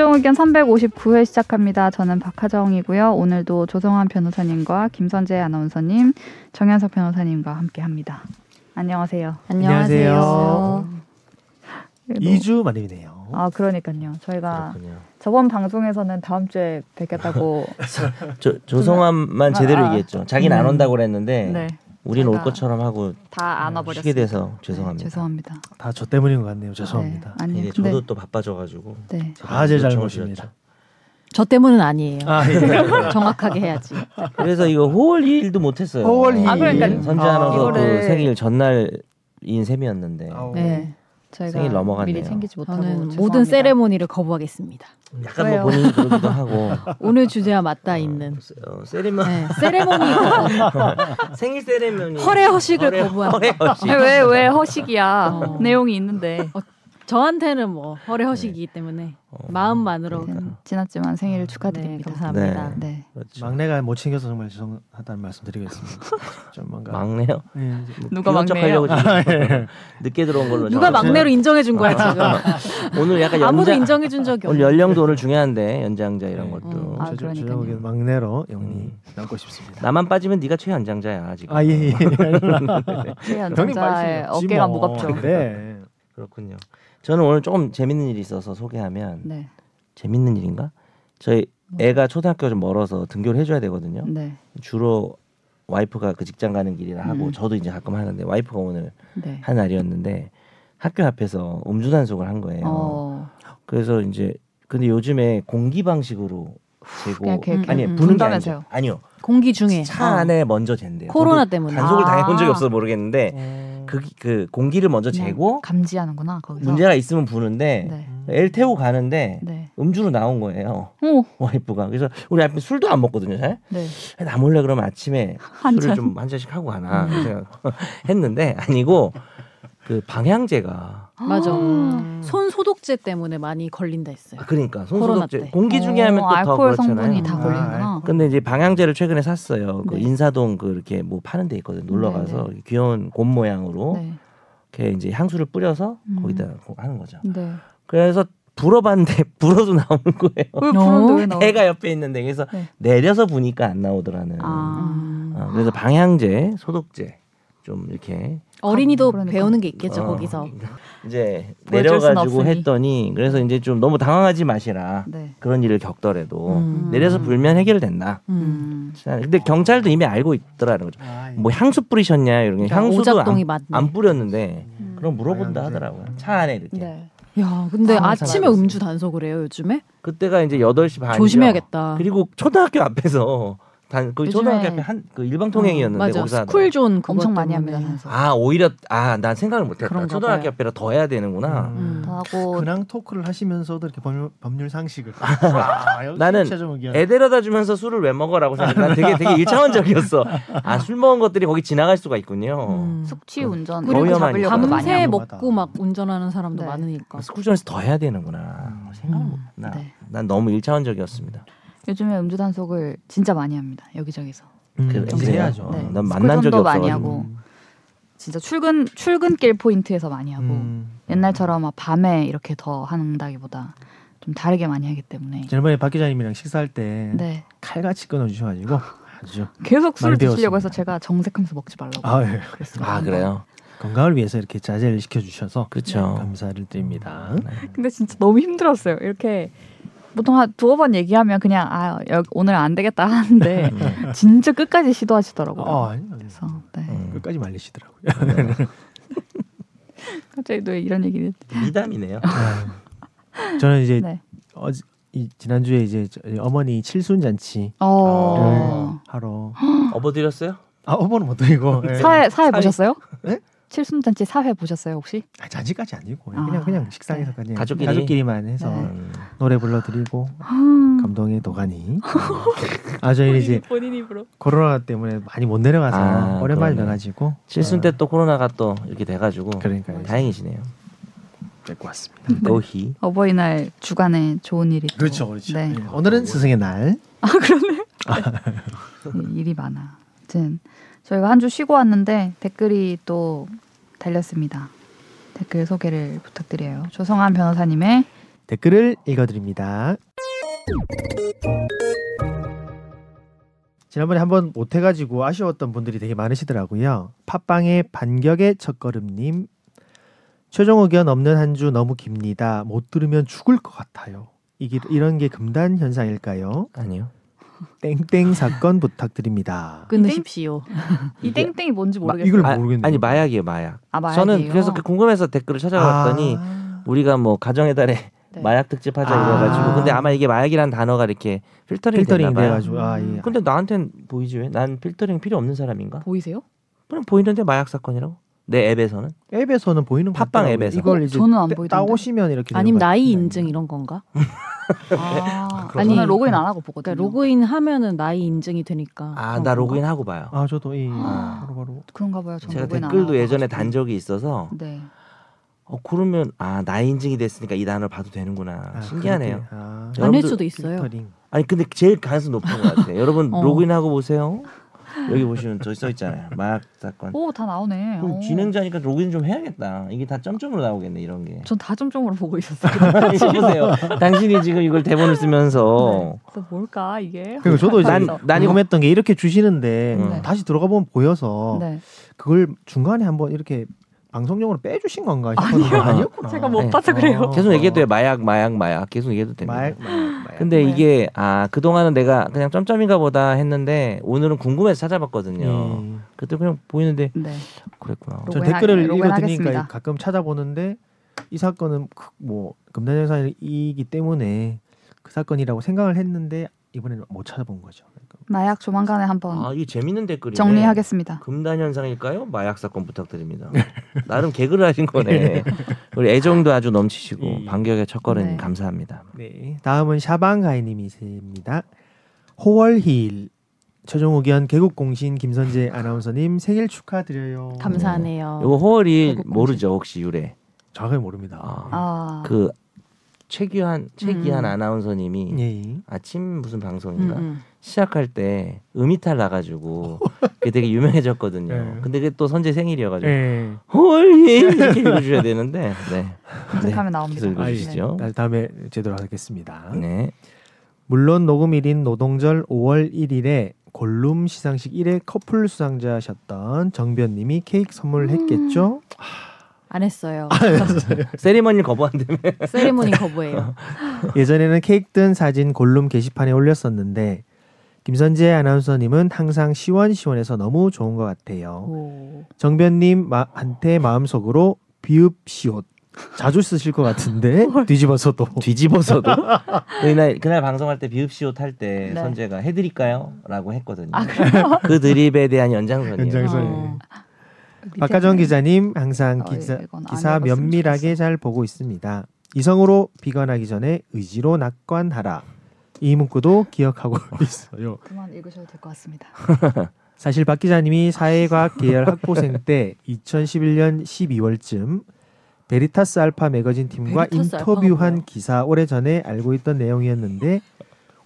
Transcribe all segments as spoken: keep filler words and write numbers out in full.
최종 의견 삼백오십구 회 시작합니다. 저는 박하정이고요. 오늘도 조성환 변호사님과 김선재 아나운서님, 정연석 변호사님과 함께합니다. 안녕하세요. 안녕하세요. 안녕하세요. 이 주 만이네요. 아, 그러니까요. 저희가 그렇군요. 저번 방송에서는 다음 주에 뵙겠다고 저, 조성환만 제대로 아, 얘기했죠. 자기는 음. 안 온다고 그랬는데 네. 우린 올 것처럼 하고 다 안 와버렸어요. 쉬게 돼서 죄송합니다. 네, 죄송합니다. 다 저 때문인 것 같네요. 죄송합니다. 네, 아니, 근데 저도 또 바빠져가지고 네. 아, 제 잘못입니다. 저 때문은 아니에요. 아, 예. 정확하게 해야지. 그래서 이거 호월 이일도 못했어요. 호월 이일. 아, 그러니까 선재 아나운서 아, 그 생일 전날인 셈이었는데 아우. 네. 저희가 생일 넘어갔네요. 미리 챙기지 못하고 저는 모든 세레모니를 거부하겠습니다. 약간 그래요. 뭐 본인이 그러기도 하고 오늘 주제와 맞닿아 있는 어, 세리머... 네, 세레모니 생일 세레모니 허례 허식을 허례, 거부한다. 허례 허식. 왜, 왜 허식이야. 어. 내용이 있는데 어, 저한테는 뭐 허례 허식이기 네. 때문에 어, 마음만으로 그러니까. 지났지만 생일을 축하드립니다. 네, 감사합니다. 네. 네. 그렇죠. 막내가 못 챙겨서 정말 죄송하다는 말씀드리겠습니다. 좀 뭔가 막내요? 네, 뭐 누가 막내요? 아, 예. 늦게 들어온 걸로 누가 막내로 인정해 준 거야 지금? 오늘 약간 연장, 아무도 인정해 준 적이 없어. 오늘 연령도 오늘 중요한데 연장자 이런 것도. 음, 아, 그러니까요. 저 막내로 영리 남고 싶습니다. 나만 빠지면 네가 최연장자야 지금. 아 예. 예. 최연장자의 어깨가 뭐. 무겁죠. 네. 그렇군요. 저는 오늘 조금 재밌는 일이 있어서 소개하면 네. 재밌는 일인가? 저희 애가 초등학교 좀 멀어서 등교를 해줘야 되거든요. 네. 주로 와이프가 그 직장 가는 길이라 하고 음. 저도 이제 가끔 하는데 와이프가 오늘 네. 한 날이었는데 학교 앞에서 음주단속을 한 거예요. 어. 그래서 이제 근데 요즘에 공기 방식으로 재고 아니 음, 음, 부는 게 아니죠. 아니요. 공기 중에 차 어. 안에 먼저 잰대요. 코로나 때문에 단속을 당해본 적이 없어서 모르겠는데. 음. 그, 그 공기를 먼저 재고 감지하는구나 거기서. 문제가 있으면 부는데 네. 애를 태우고 가는데 네. 음주로 나온 거예요. 오. 와이프가 그래서 우리 와이프 술도 안 먹거든요 잘. 네. 나 몰래 그러면 아침에 한 술을 좀 한 잔씩 하고 가나 했는데 아니고 그 방향제가 맞아 손 소독제 때문에 많이 걸린다 했어요. 아, 그러니까 손 소독제 공기 중에 하면 또 더 그렇잖아요. 성분이 다 걸리구나. 근데 이제 방향제를 최근에 샀어요. 네. 그 인사동 그 이렇게 뭐 파는 데 있거든. 놀러 가서 네, 네. 귀여운 곰 모양으로 네. 이렇게 이제 향수를 뿌려서 음. 거기다 하는 거죠. 네. 그래서 불어봤는데 불어도 나오는 거예요. 왜 불어도 애가 옆에 있는데 그래서 네. 내려서 부니까 안 나오더라는. 아. 어, 그래서 방향제, 소독제 좀 이렇게. 어린이도 그러니까. 배우는 게 있겠죠. 어, 거기서 이제 내려가지고 했더니 그래서 이제 좀 너무 당황하지 마시라. 네. 그런 일을 겪더라도 음. 내려서 불면 해결된다. 음. 근데 경찰도 이미 알고 있더라는 거죠. 아, 예. 뭐 향수 뿌리셨냐 이런 게 향수도 안, 안 뿌렸는데 음. 그럼 물어본다 하더라고요. 차 안에 이렇게. 네. 야, 근데 아침에 음주 단속을 해요 요즘에? 그때가 이제 여덟 시 반이요. 조심해야겠다. 그리고 초등학교 앞에서. 단 그 초등학교 앞에 한 그 일방 통행이었는데 어, 거기서 스쿨존 엄청 많이 합니다. 아 오히려 아 난 생각을 못했다. 초등학교 앞에라 더 해야 되는구나. 음. 음. 하고 근황 토크를 하시면서도 이렇게 법률, 법률 상식을. 아, 나는 애 데려다 주면서 술을 왜 먹어라고 생각난 되게 되게 일차원적이었어. 아 술 먹은 것들이 거기 지나갈 수가 있군요. 음. 숙취 운전 그리고 잡으려고 밤새 먹고 막 운전하는 사람도 네. 많으니까. 스쿨존에서 더 해야 되는구나. 생각을 음. 나 난 네. 너무 일차원적이었습니다. 요즘에 음주 단속을 진짜 많이 합니다. 여기저기서. 음, 그래야죠. 네. 난 만난 적이 없어가지고. 많이 하고, 진짜 출근 출근길 포인트에서 많이 하고 음. 옛날처럼 막 밤에 이렇게 더 한다기보다 좀 다르게 많이 하기 때문에. 지난번에 박 기자님이랑 식사할 때 네. 칼같이 끊어주셔가지고 아주 계속 술을 드시려고 해서 제가 정색하면서 먹지 말라고. 아, 예. 아 그래요. 건강을 위해서 이렇게 자제를 시켜주셔서 그렇죠. 감사를 드립니다. 근데 진짜 너무 힘들었어요. 이렇게. 보통 한 두어 번 얘기하면 그냥 아 오늘 안 되겠다 하는데 진짜 끝까지 시도하시더라고요. 아, 아니, 아니. 그래서 네. 음. 끝까지 말리시더라고요. 갑자기 또 이런 얘기를 미담이네요. 저는 이제 네. 어, 이, 지난주에 이제 어머니 칠순 잔치를 하러 업어드렸어요? 아 업어는 못 드리고 네. 사회 사회, 사회 보셨어요? 네? 칠순 잔치 사회 보셨어요 혹시? 아, 잔치까지 아니고 그냥 아, 그냥 식상에서 그냥 가족끼리. 가족끼리만 해서 네. 노래 불러드리고 감동의 도가니. 아 저희 이제 본인 입으로 코로나 때문에 많이 못 내려가서 아, 오랜만에 나가지고 칠순 때 또 코로나가 또 이렇게 돼가지고 그러니까 다행이시네요. 뵙고 왔습니다. 너희 어버이날 주간에 좋은 일이 그렇죠 그렇죠. 네. 네. 오늘은 스승의 날. 아 그러네. 네. 일이 많아. 아무튼. 저희가 한 주 쉬고 왔는데 댓글이 또 달렸습니다. 댓글 소개를 부탁드려요. 조성환 변호사님의 댓글을 읽어드립니다. 지난번에 한번 못해가지고 아쉬웠던 분들이 되게 많으시더라고요. 팟빵의 반격의 첫걸음님, 최종 의견 없는 한 주 너무 깁니다. 못 들으면 죽을 것 같아요. 이게 이런 게 금단 현상일까요? 아니요. 땡땡 사건 부탁드립니다. 끊으십시오. 이 땡땡이 뭔지 모르겠어요. 마, 이걸 모르겠네요. 아, 아니 마약이에요, 마약. 아, 마약이에요? 저는 그래서 궁금해서 댓글을 찾아봤더니 아~ 우리가 뭐 가정의 달에 네. 마약 특집 하자 아~ 이래가지고 근데 아마 이게 마약이라는 단어가 이렇게 필터링, 필터링 돼가지고 아, 예. 근데 나한텐 보이지 왜? 난 필터링 필요 없는 사람인가? 보이세요? 그럼 보이는데 마약 사건이라고? 내 앱에서는? 앱에서는 보이는 거 팟빵 앱에서 이걸 이제 저는 안 보이던데 따오시면 이렇게 아니면 나이 인증 이런 건가? 아, 아니 로그인 안 하고 보거든요. 그러니까 로그인 하면은 나이 인증이 되니까. 아, 나 로그인 하고 봐요. 아, 저도 이 아, 바로 바로. 그런가 봐요. 제가 댓글도 예전에 단 적이 있어서. 네. 어 그러면 아 나이 인증이 됐으니까 이 단어를 봐도 되는구나. 아, 신기하네요. 아. 안 할 수도 있어요. 필터링. 아니 근데 제일 가능성 높은 것 같아요. 여러분 어. 로그인 하고 보세요. 여기 보시면 저 써있잖아요. 마약 사건. 오, 다 나오네. 그럼 진행자니까 로그인 좀 해야겠다. 이게 다 점점으로 나오겠네 이런 게. 전 다 점점으로 보고 있었어요. 보세요. 당신이 지금 이걸 대본을 쓰면서. 네. 그래서 뭘까 이게. 그리고 저도 이제 난 궁금했던 게 이렇게 주시는데 음. 다시 들어가 보면 보여서 네. 그걸 중간에 한번 이렇게 방송용으로 빼주신 건가 싶어서. 아니었구나. 제가 못 네. 봐서 그래요. 어. 계속 얘기해도 돼요. 마약 마약 마약 계속 얘기해도 됩니다. 마약, 마약. 근데 네. 이게 아 그동안은 내가 그냥 점점인가 보다 했는데 오늘은 궁금해서 찾아봤거든요. 음. 그때 그냥 보이는데 네. 그랬구나. 저 댓글을 읽어드리니까 가끔 찾아보는데 이 사건은 뭐 금단 현상이기 때문에 그 사건이라고 생각을 했는데 이번에는 못 찾아본 거죠. 그러니까. 마약 조만간에 한번 아, 이게 재밌는 댓글이네. 정리하겠습니다. 금단 현상일까요? 마약 사건 부탁드립니다. 나름 개그를 하신 거네. 우리 애정도 아주 넘치시고 이... 반격의 첫걸음 네. 감사합니다. 네. 다음은 샤방가이님이십니다. 호월힐 최종 의견 개국공신 김선재 아나운서님 생일 축하드려요. 감사하네요. 이거 호월힐 모르죠 혹시 유래? 저는 모릅니다. 아, 아. 그 최규한 최규한 음. 아나운서님이 예이. 아침 무슨 방송인가 음. 시작할 때 음이탈 나가지고 그게 되게 유명해졌거든요. 예. 근데 그게 또 선재 생일이어가지고 예. 홀리 이렇게 읽어줘야 되는데 네. 검색하면 네. 나옵니다. 읽어주시죠. 아, 네. 다음에 제대로 하겠습니다. 네. 물론 녹음일인 노동절 오월 일일에 골룸 시상식 일 회 커플 수상자셨던 정변님이 케이크 선물했겠죠? 음. 안 했어요. 세리머니를 거부한다며. 세리머니 거부해요. 예전에는 케이크 든 사진 골룸 게시판에 올렸었는데 김선재 아나운서님은 항상 시원시원해서 너무 좋은 것 같아요. 오. 정변님한테 마음속으로 비읍시옷 자주 쓰실 것 같은데 뒤집어서도 뒤집어서도 그날, 그날 방송할 때 비읍시옷 할 때 네. 선재가 해드릴까요? 라고 했거든요. 아, 그 드립에 대한 연장선이에요. 연장선이에요. 어. 박가정 기자님 항상 기사, 어, 기사 면밀하게 잘 보고 있습니다. 이성으로 비관하기 전에 의지로 낙관하라. 이 문구도 기억하고 있어요. 그만 읽으셔도 될 것 같습니다. 사실 박 기자님이 사회과학 계열 학부생 때 이천십일년 십이월쯤 베리타스 알파 매거진 팀과 베리타스 인터뷰한 기사 오래전에 알고 있던 내용이었는데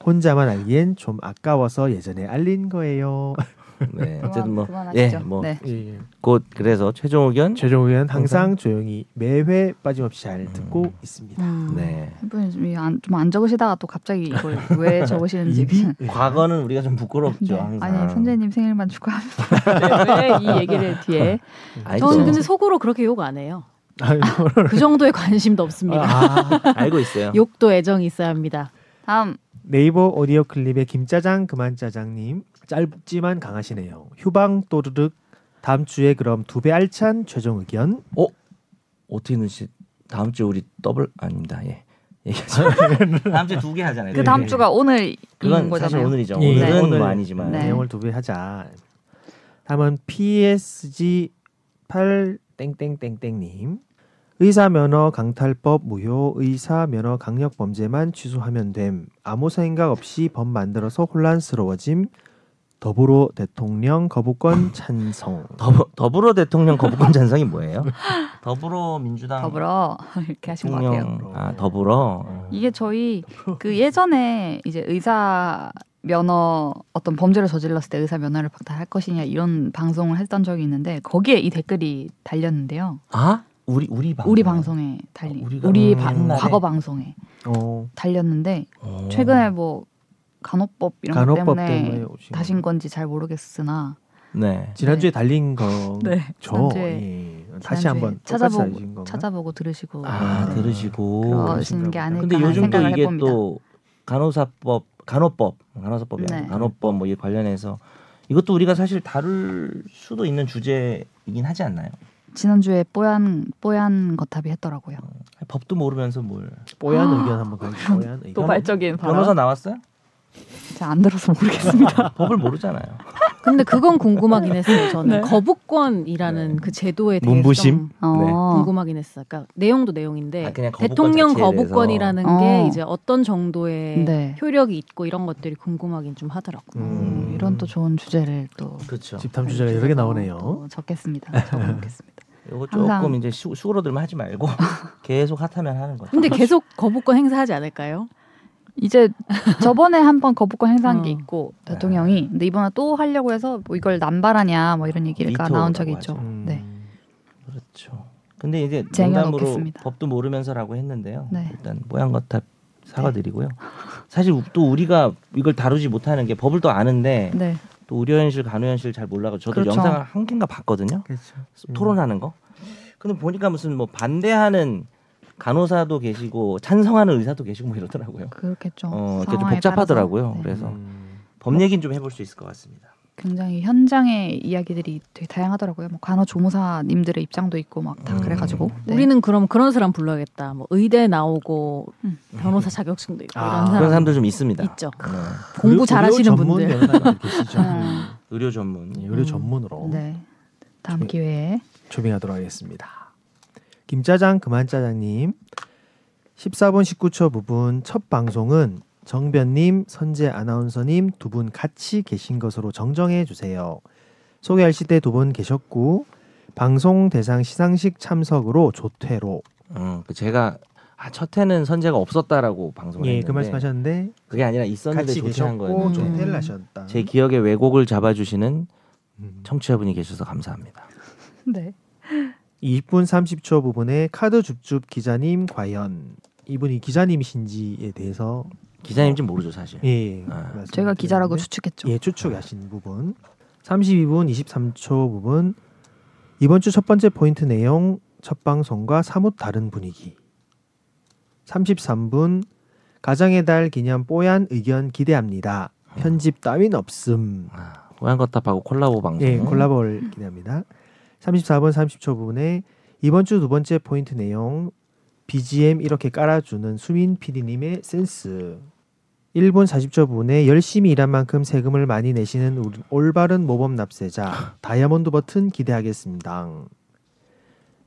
혼자만 알기엔 좀 아까워서 예전에 알린 거예요. 네, 어쨌든 뭐, 예, 뭐, 네. 예, 예. 곧 그래서 최종 의견, 최종 의견 항상, 항상 조용히 매회 빠짐없이 잘 음. 듣고 있습니다. 음. 네, 좀 안 적으시다가 또 갑자기 이걸 왜 적으시는지. 과거는 우리가 좀 부끄럽죠. 네. 항상. 아니 선재님 생일만 축하합니다. 네, 왜 이 얘기를 뒤에? 저는 근데 속으로 그렇게 욕 안 해요. 아니, 아, 그 정도의 관심도 없습니다. 아, 알고 있어요. 욕도 애정이 있어야 합니다. 다음 네이버 오디오 클립의 김짜장 그만 짜장님. 짧지만 강하시네요. 휴방 또르륵. 다음 주에 그럼 두 배 알찬 최종 의견. 어? 어떻게 눈치? 다음 주 우리 더블 아닙니다. 예. 다음 주에 두 개 하잖아요. 그 다음 네. 주가 오늘 그건 거잖아요. 사실 오늘이죠. 예. 오늘은 네. 오늘, 뭐 아니지만 네. 내용을 두 배 하자. 다음은 피에스지 팔 땡땡땡땡님. 의사 면허 강탈법 무효. 의사 면허 강력 범죄만 취소하면 됨. 아무 생각 없이 법 만들어서 혼란스러워짐. 더불어 대통령 거부권 찬성. 더불, 더불어 대통령 거부권 찬성이 뭐예요? 더불어 민주당. 더불어 이렇게 하신 것 같아요. 아 더불어. 이게 저희 그 예전에 이제 의사 면허 어떤 범죄를 저질렀을 때 의사 면허를 박탈할 것이냐 이런 방송을 했던 적이 있는데 거기에 이 댓글이 달렸는데요. 아? 우리 우리 방 우리 방송에 달리 아, 우리 바, 과거 방송에 어. 달렸는데 어. 최근에 뭐 간호법 이런 간호법 것 때문에, 때문에 다신 건지 잘 모르겠으나 네 지난주에 네. 달린 거죠. 네. 예. 다시 한번 찾아보고 찾아보고 들으시고 아 네. 들으시고 그러시는 게 아닐까. 근데 요즘도 이게 해봅니다. 또 간호사법 간호법 간호사법이 네. 간호법 뭐 이 관련해서 이것도 우리가 사실 다룰 수도 있는 주제이긴 하지 않나요? 지난주에 뽀얀 뽀얀 거탑이 했더라고요. 어, 법도 모르면서 뭘 뽀얀 의견 한번 가볼까요? 뽀얀 의견. 도발적인 발언. 변호사 나왔어요? 제가 안 들어서 모르겠습니다. 법을 모르잖아요. 근데 그건 궁금하긴 했어요. 저는 네. 거부권이라는 네. 그 제도에 대해서 문부심? 어. 궁금하긴 했어요. 그러니까 내용도 내용인데 아, 거부권 대통령 거부권이라는 어. 게 이제 어떤 정도의 네. 효력이 있고 이런 것들이 궁금하긴 좀 하더라고요. 음. 음. 이런 또 좋은 주제를 또 그렇죠. 집탐 주제가 여러 개 나오네요. 적겠습니다. 적겠습니다. 이거 조금 항상... 이제 수그러들면 하지 말고 계속 핫하면 하는 거죠. 근데 계속 거부권 행사하지 않을까요? 이제 저번에 한번 거부권 행사한 어. 게 있고 대통령이 근데 이번에 또 하려고 해서 뭐 이걸 남발하냐 뭐 이런 얘기가 나온 적이 하죠. 있죠. 음. 네. 그렇죠. 근데 이제 농담으로 법도 모르면서라고 했는데요. 네. 일단 모양거탑 사과드리고요. 네. 사실 또 우리가 이걸 다루지 못하는 게 법을 또 아는데 네. 또 의료현실, 간호현실 잘 몰라서 저도 그렇죠. 영상을 한 개인가 봤거든요. 그렇죠. 토론하는 거. 근데 보니까 무슨 뭐 반대하는 간호사도 계시고 찬성하는 의사도 계시고 뭐 이러더라고요. 그렇겠죠. 어, 이렇게 좀 복잡하더라고요. 네. 그래서 음. 법 얘기는 좀 해볼 수 있을 것 같습니다. 굉장히 현장의 이야기들이 되게 다양하더라고요. 뭐 간호 조무사님들의 입장도 있고 막 다 음. 그래가지고 네. 우리는 그럼 그런 사람 불러야겠다. 뭐 의대 나오고 음. 변호사 자격증도 있고 아, 이런 사람 그런 사람들 좀 있습니다. 있죠. 네. 공부 잘하시는 분들. 음. 의료 전문, 네, 의료 전문으로. 네. 다음 조, 기회에 조빙하도록 하겠습니다. 김짜장 그만짜장님 십사 분 십구 초 부분 첫 방송은 정변님, 선재 아나운서님 두 분 같이 계신 것으로 정정해 주세요. 소개할 시대 두 분 계셨고 방송 대상 시상식 참석으로 조퇴로. 음, 제가 아, 첫 회는 선재가 없었다라고 방송을 예, 했는데 그 말씀하셨는데 그게 아니라 있었는데 같이 조퇴한 거예요. 조퇴를 하셨다. 제 기억에 왜곡을 잡아주시는 음. 청취자분이 계셔서 감사합니다. 네. 이 분 삼십 초 부분에 카드 줍줍 기자님 과연 이분이 기자님이신지에 대해서 기자님인지 모르죠 사실. 예, 아. 제가 기자라고 추측했죠. 예, 추측하신 부분. 삼십이 분 이십삼 초 부분 이번 주 첫 번째 포인트 내용 첫 방송과 사뭇 다른 분위기. 삼십삼 분 가정의 달 기념 뽀얀 의견 기대합니다. 편집 따윈 없음. 아, 뽀얀거탑하고 콜라보 방송. 예, 콜라보를 기대합니다. 삼십사 분 삼십 초 부분에 이번 주 두 번째 포인트 내용 비지엠 이렇게 깔아주는 수민 피디님의 센스. 일 분 사십 초 부분에 열심히 일한 만큼 세금을 많이 내시는 올바른 모범 납세자 다이아몬드 버튼 기대하겠습니다.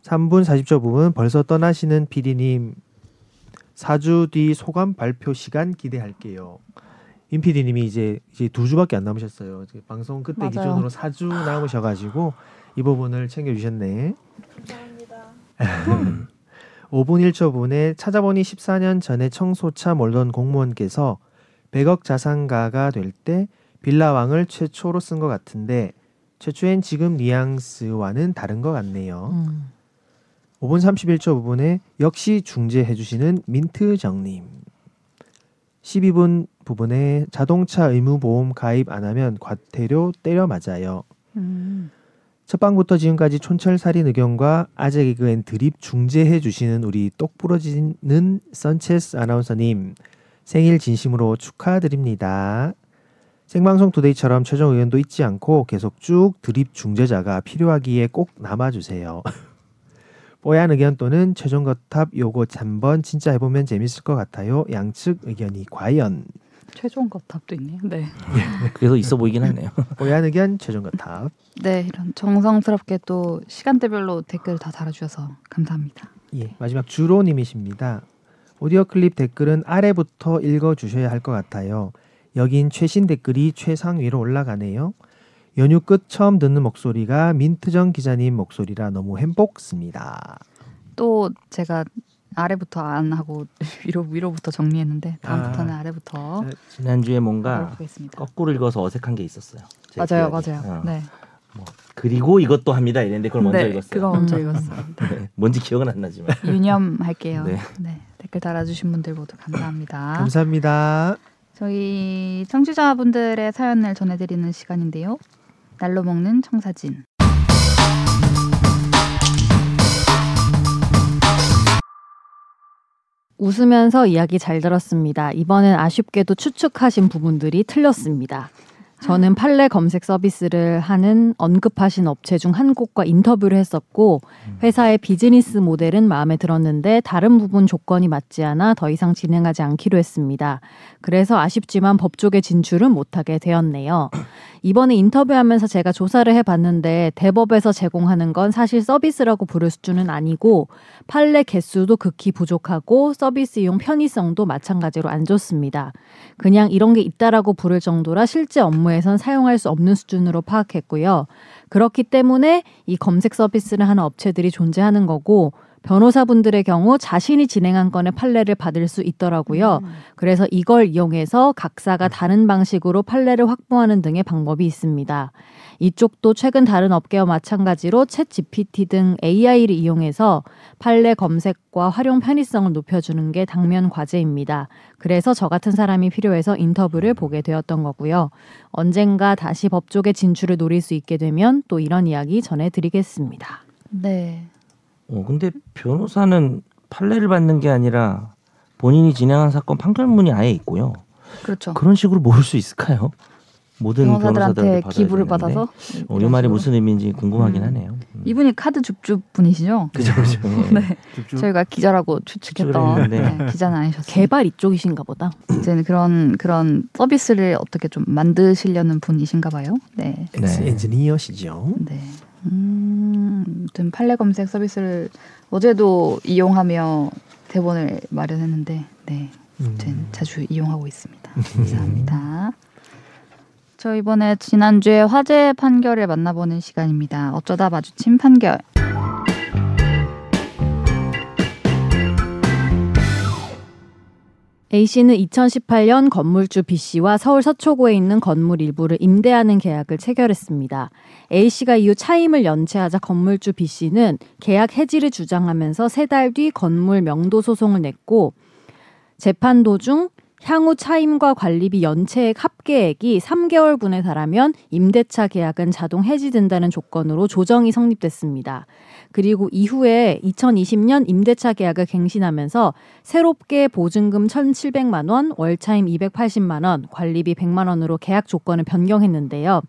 삼 분 사십 초 부분 벌써 떠나시는 피디님 사 주 뒤 소감 발표 시간 기대할게요. 임 피디님이 이제, 이제 두 주밖에 안 남으셨어요. 이제 방송 그때 맞아요. 기준으로 사 주 남으셔가지고 이 부분을 챙겨주셨네. 감사합니다. 오 분 일 초 부분에 찾아보니 십사 년 전에 청소차 몰던 공무원께서 백억 자산가가 될 때 빌라왕을 최초로 쓴 것 같은데 최초엔 지금 뉘앙스와는 다른 것 같네요. 음. 오 분 삼십일 초 부분에 역시 중재해주시는 민트정님. 십이 분 부분에 자동차 의무보험 가입 안 하면 과태료 때려 맞아요. 음. 첫방부터 지금까지 촌철살인 의견과 아재 개그엔 드립 중재해 주시는 우리 똑부러지는 선체스 아나운서님 생일 진심으로 축하드립니다. 생방송 투데이처럼 최종 의견도 잊지 않고 계속 쭉 드립 중재자가 필요하기에 꼭 남아주세요. 뽀얀 의견 또는 최종 거탑 요거 한번 진짜 해보면 재밌을 것 같아요. 양측 의견이 과연. 최종 거탑도 있네요. 네. 그래서 있어 보이긴 하네요. 뽀얀 의견 최종 거탑. 네, 이런 정성스럽게 또 시간대별로 댓글 다 달아주셔서 감사합니다. 예, 마지막 주로님이십니다. 오디오 클립 댓글은 아래부터 읽어주셔야 할 것 같아요. 여긴 최신 댓글이 최상위로 올라가네요. 연휴 끝 처음 듣는 목소리가 민트정 기자님 목소리라 너무 행복습니다. 또 제가 아래부터 안 하고 위로 위로부터 정리했는데 다음부터는 아, 아래부터 지난주에 뭔가 거꾸로 읽어서 어색한 게 있었어요. 맞아요, 기억에. 맞아요. 어. 네. 뭐, 그리고 이것도 합니다. 이랬는데 그걸 먼저 네, 읽었어요. 그거 먼저 읽었어요. 네. 뭔지 기억은 안 나지만 유념할게요. 네. 네. 댓글 달아주신 분들 모두 감사합니다. 감사합니다. 저희 청취자분들의 사연을 전해드리는 시간인데요. 날로 먹는 청사진. 웃으면서 이야기 잘 들었습니다. 이번엔 아쉽게도 추측하신 부분들이 틀렸습니다. 저는 판례 검색 서비스를 하는 언급하신 업체 중 한 곳과 인터뷰를 했었고 회사의 비즈니스 모델은 마음에 들었는데 다른 부분 조건이 맞지 않아 더 이상 진행하지 않기로 했습니다. 그래서 아쉽지만 법조계 진출은 못하게 되었네요. 이번에 인터뷰하면서 제가 조사를 해봤는데 대법에서 제공하는 건 사실 서비스라고 부를 수준은 아니고 판례 개수도 극히 부족하고 서비스 이용 편의성도 마찬가지로 안 좋습니다. 그냥 이런 게 있다라고 부를 정도라 실제 업무에선 사용할 수 없는 수준으로 파악했고요. 그렇기 때문에 이 검색 서비스를 하는 업체들이 존재하는 거고 변호사분들의 경우 자신이 진행한 건의 판례를 받을 수 있더라고요. 음. 그래서 이걸 이용해서 각사가 다른 방식으로 판례를 확보하는 등의 방법이 있습니다. 이쪽도 최근 다른 업계와 마찬가지로 챗 지피티 등 에이아이를 이용해서 판례 검색과 활용 편의성을 높여주는 게 당면 과제입니다. 그래서 저 같은 사람이 필요해서 인터뷰를 보게 되었던 거고요. 언젠가 다시 법조계 진출을 노릴 수 있게 되면 또 이런 이야기 전해드리겠습니다. 네. 어, 근데 변호사는 판례를 받는 게 아니라 본인이 진행한 사건 판결문이 아예 있고요. 그렇죠. 그런 식으로 모을 수 있을까요? 모든 변호사들한테 기부를 되는데. 받아서. 어, 이 말이 무슨 의미인지 궁금하긴 음. 하네요. 음. 이분이 카드 줍줍 분이시죠? 그죠, 그죠. 네. 줍줍. 저희가 기자라고 추측했던 네, 기자는 아니셨어요. 개발 이쪽이신가 보다. 이제는 그런 그런 서비스를 어떻게 좀 만드시려는 분이신가 봐요. 네. 네. 엔지니어시죠. 네. 음, 아무튼 판례 검색 서비스를 어제도 이용하며 대본을 마련했는데, 네, 아무튼 음. 자주 이용하고 있습니다. 감사합니다. 저 이번에 지난주에 화제 판결을 만나보는 시간입니다. 어쩌다 마주친 판결. A씨는 이천십팔 년 건물주 B씨와 서울 서초구에 있는 건물 일부를 임대하는 계약을 체결했습니다. A씨가 이후 차임을 연체하자 건물주 B씨는 계약 해지를 주장하면서 세 달 뒤 건물 명도 소송을 냈고 재판 도중 향후 차임과 관리비 연체액 합계액이 삼 개월분에 달하면 임대차 계약은 자동 해지된다는 조건으로 조정이 성립됐습니다. 그리고 이후에 이천이십 년 임대차 계약을 갱신하면서 새롭게 보증금 천칠백만 원, 월차임 이백팔십만 원, 관리비 백만 원으로 계약 조건을 변경했는데요.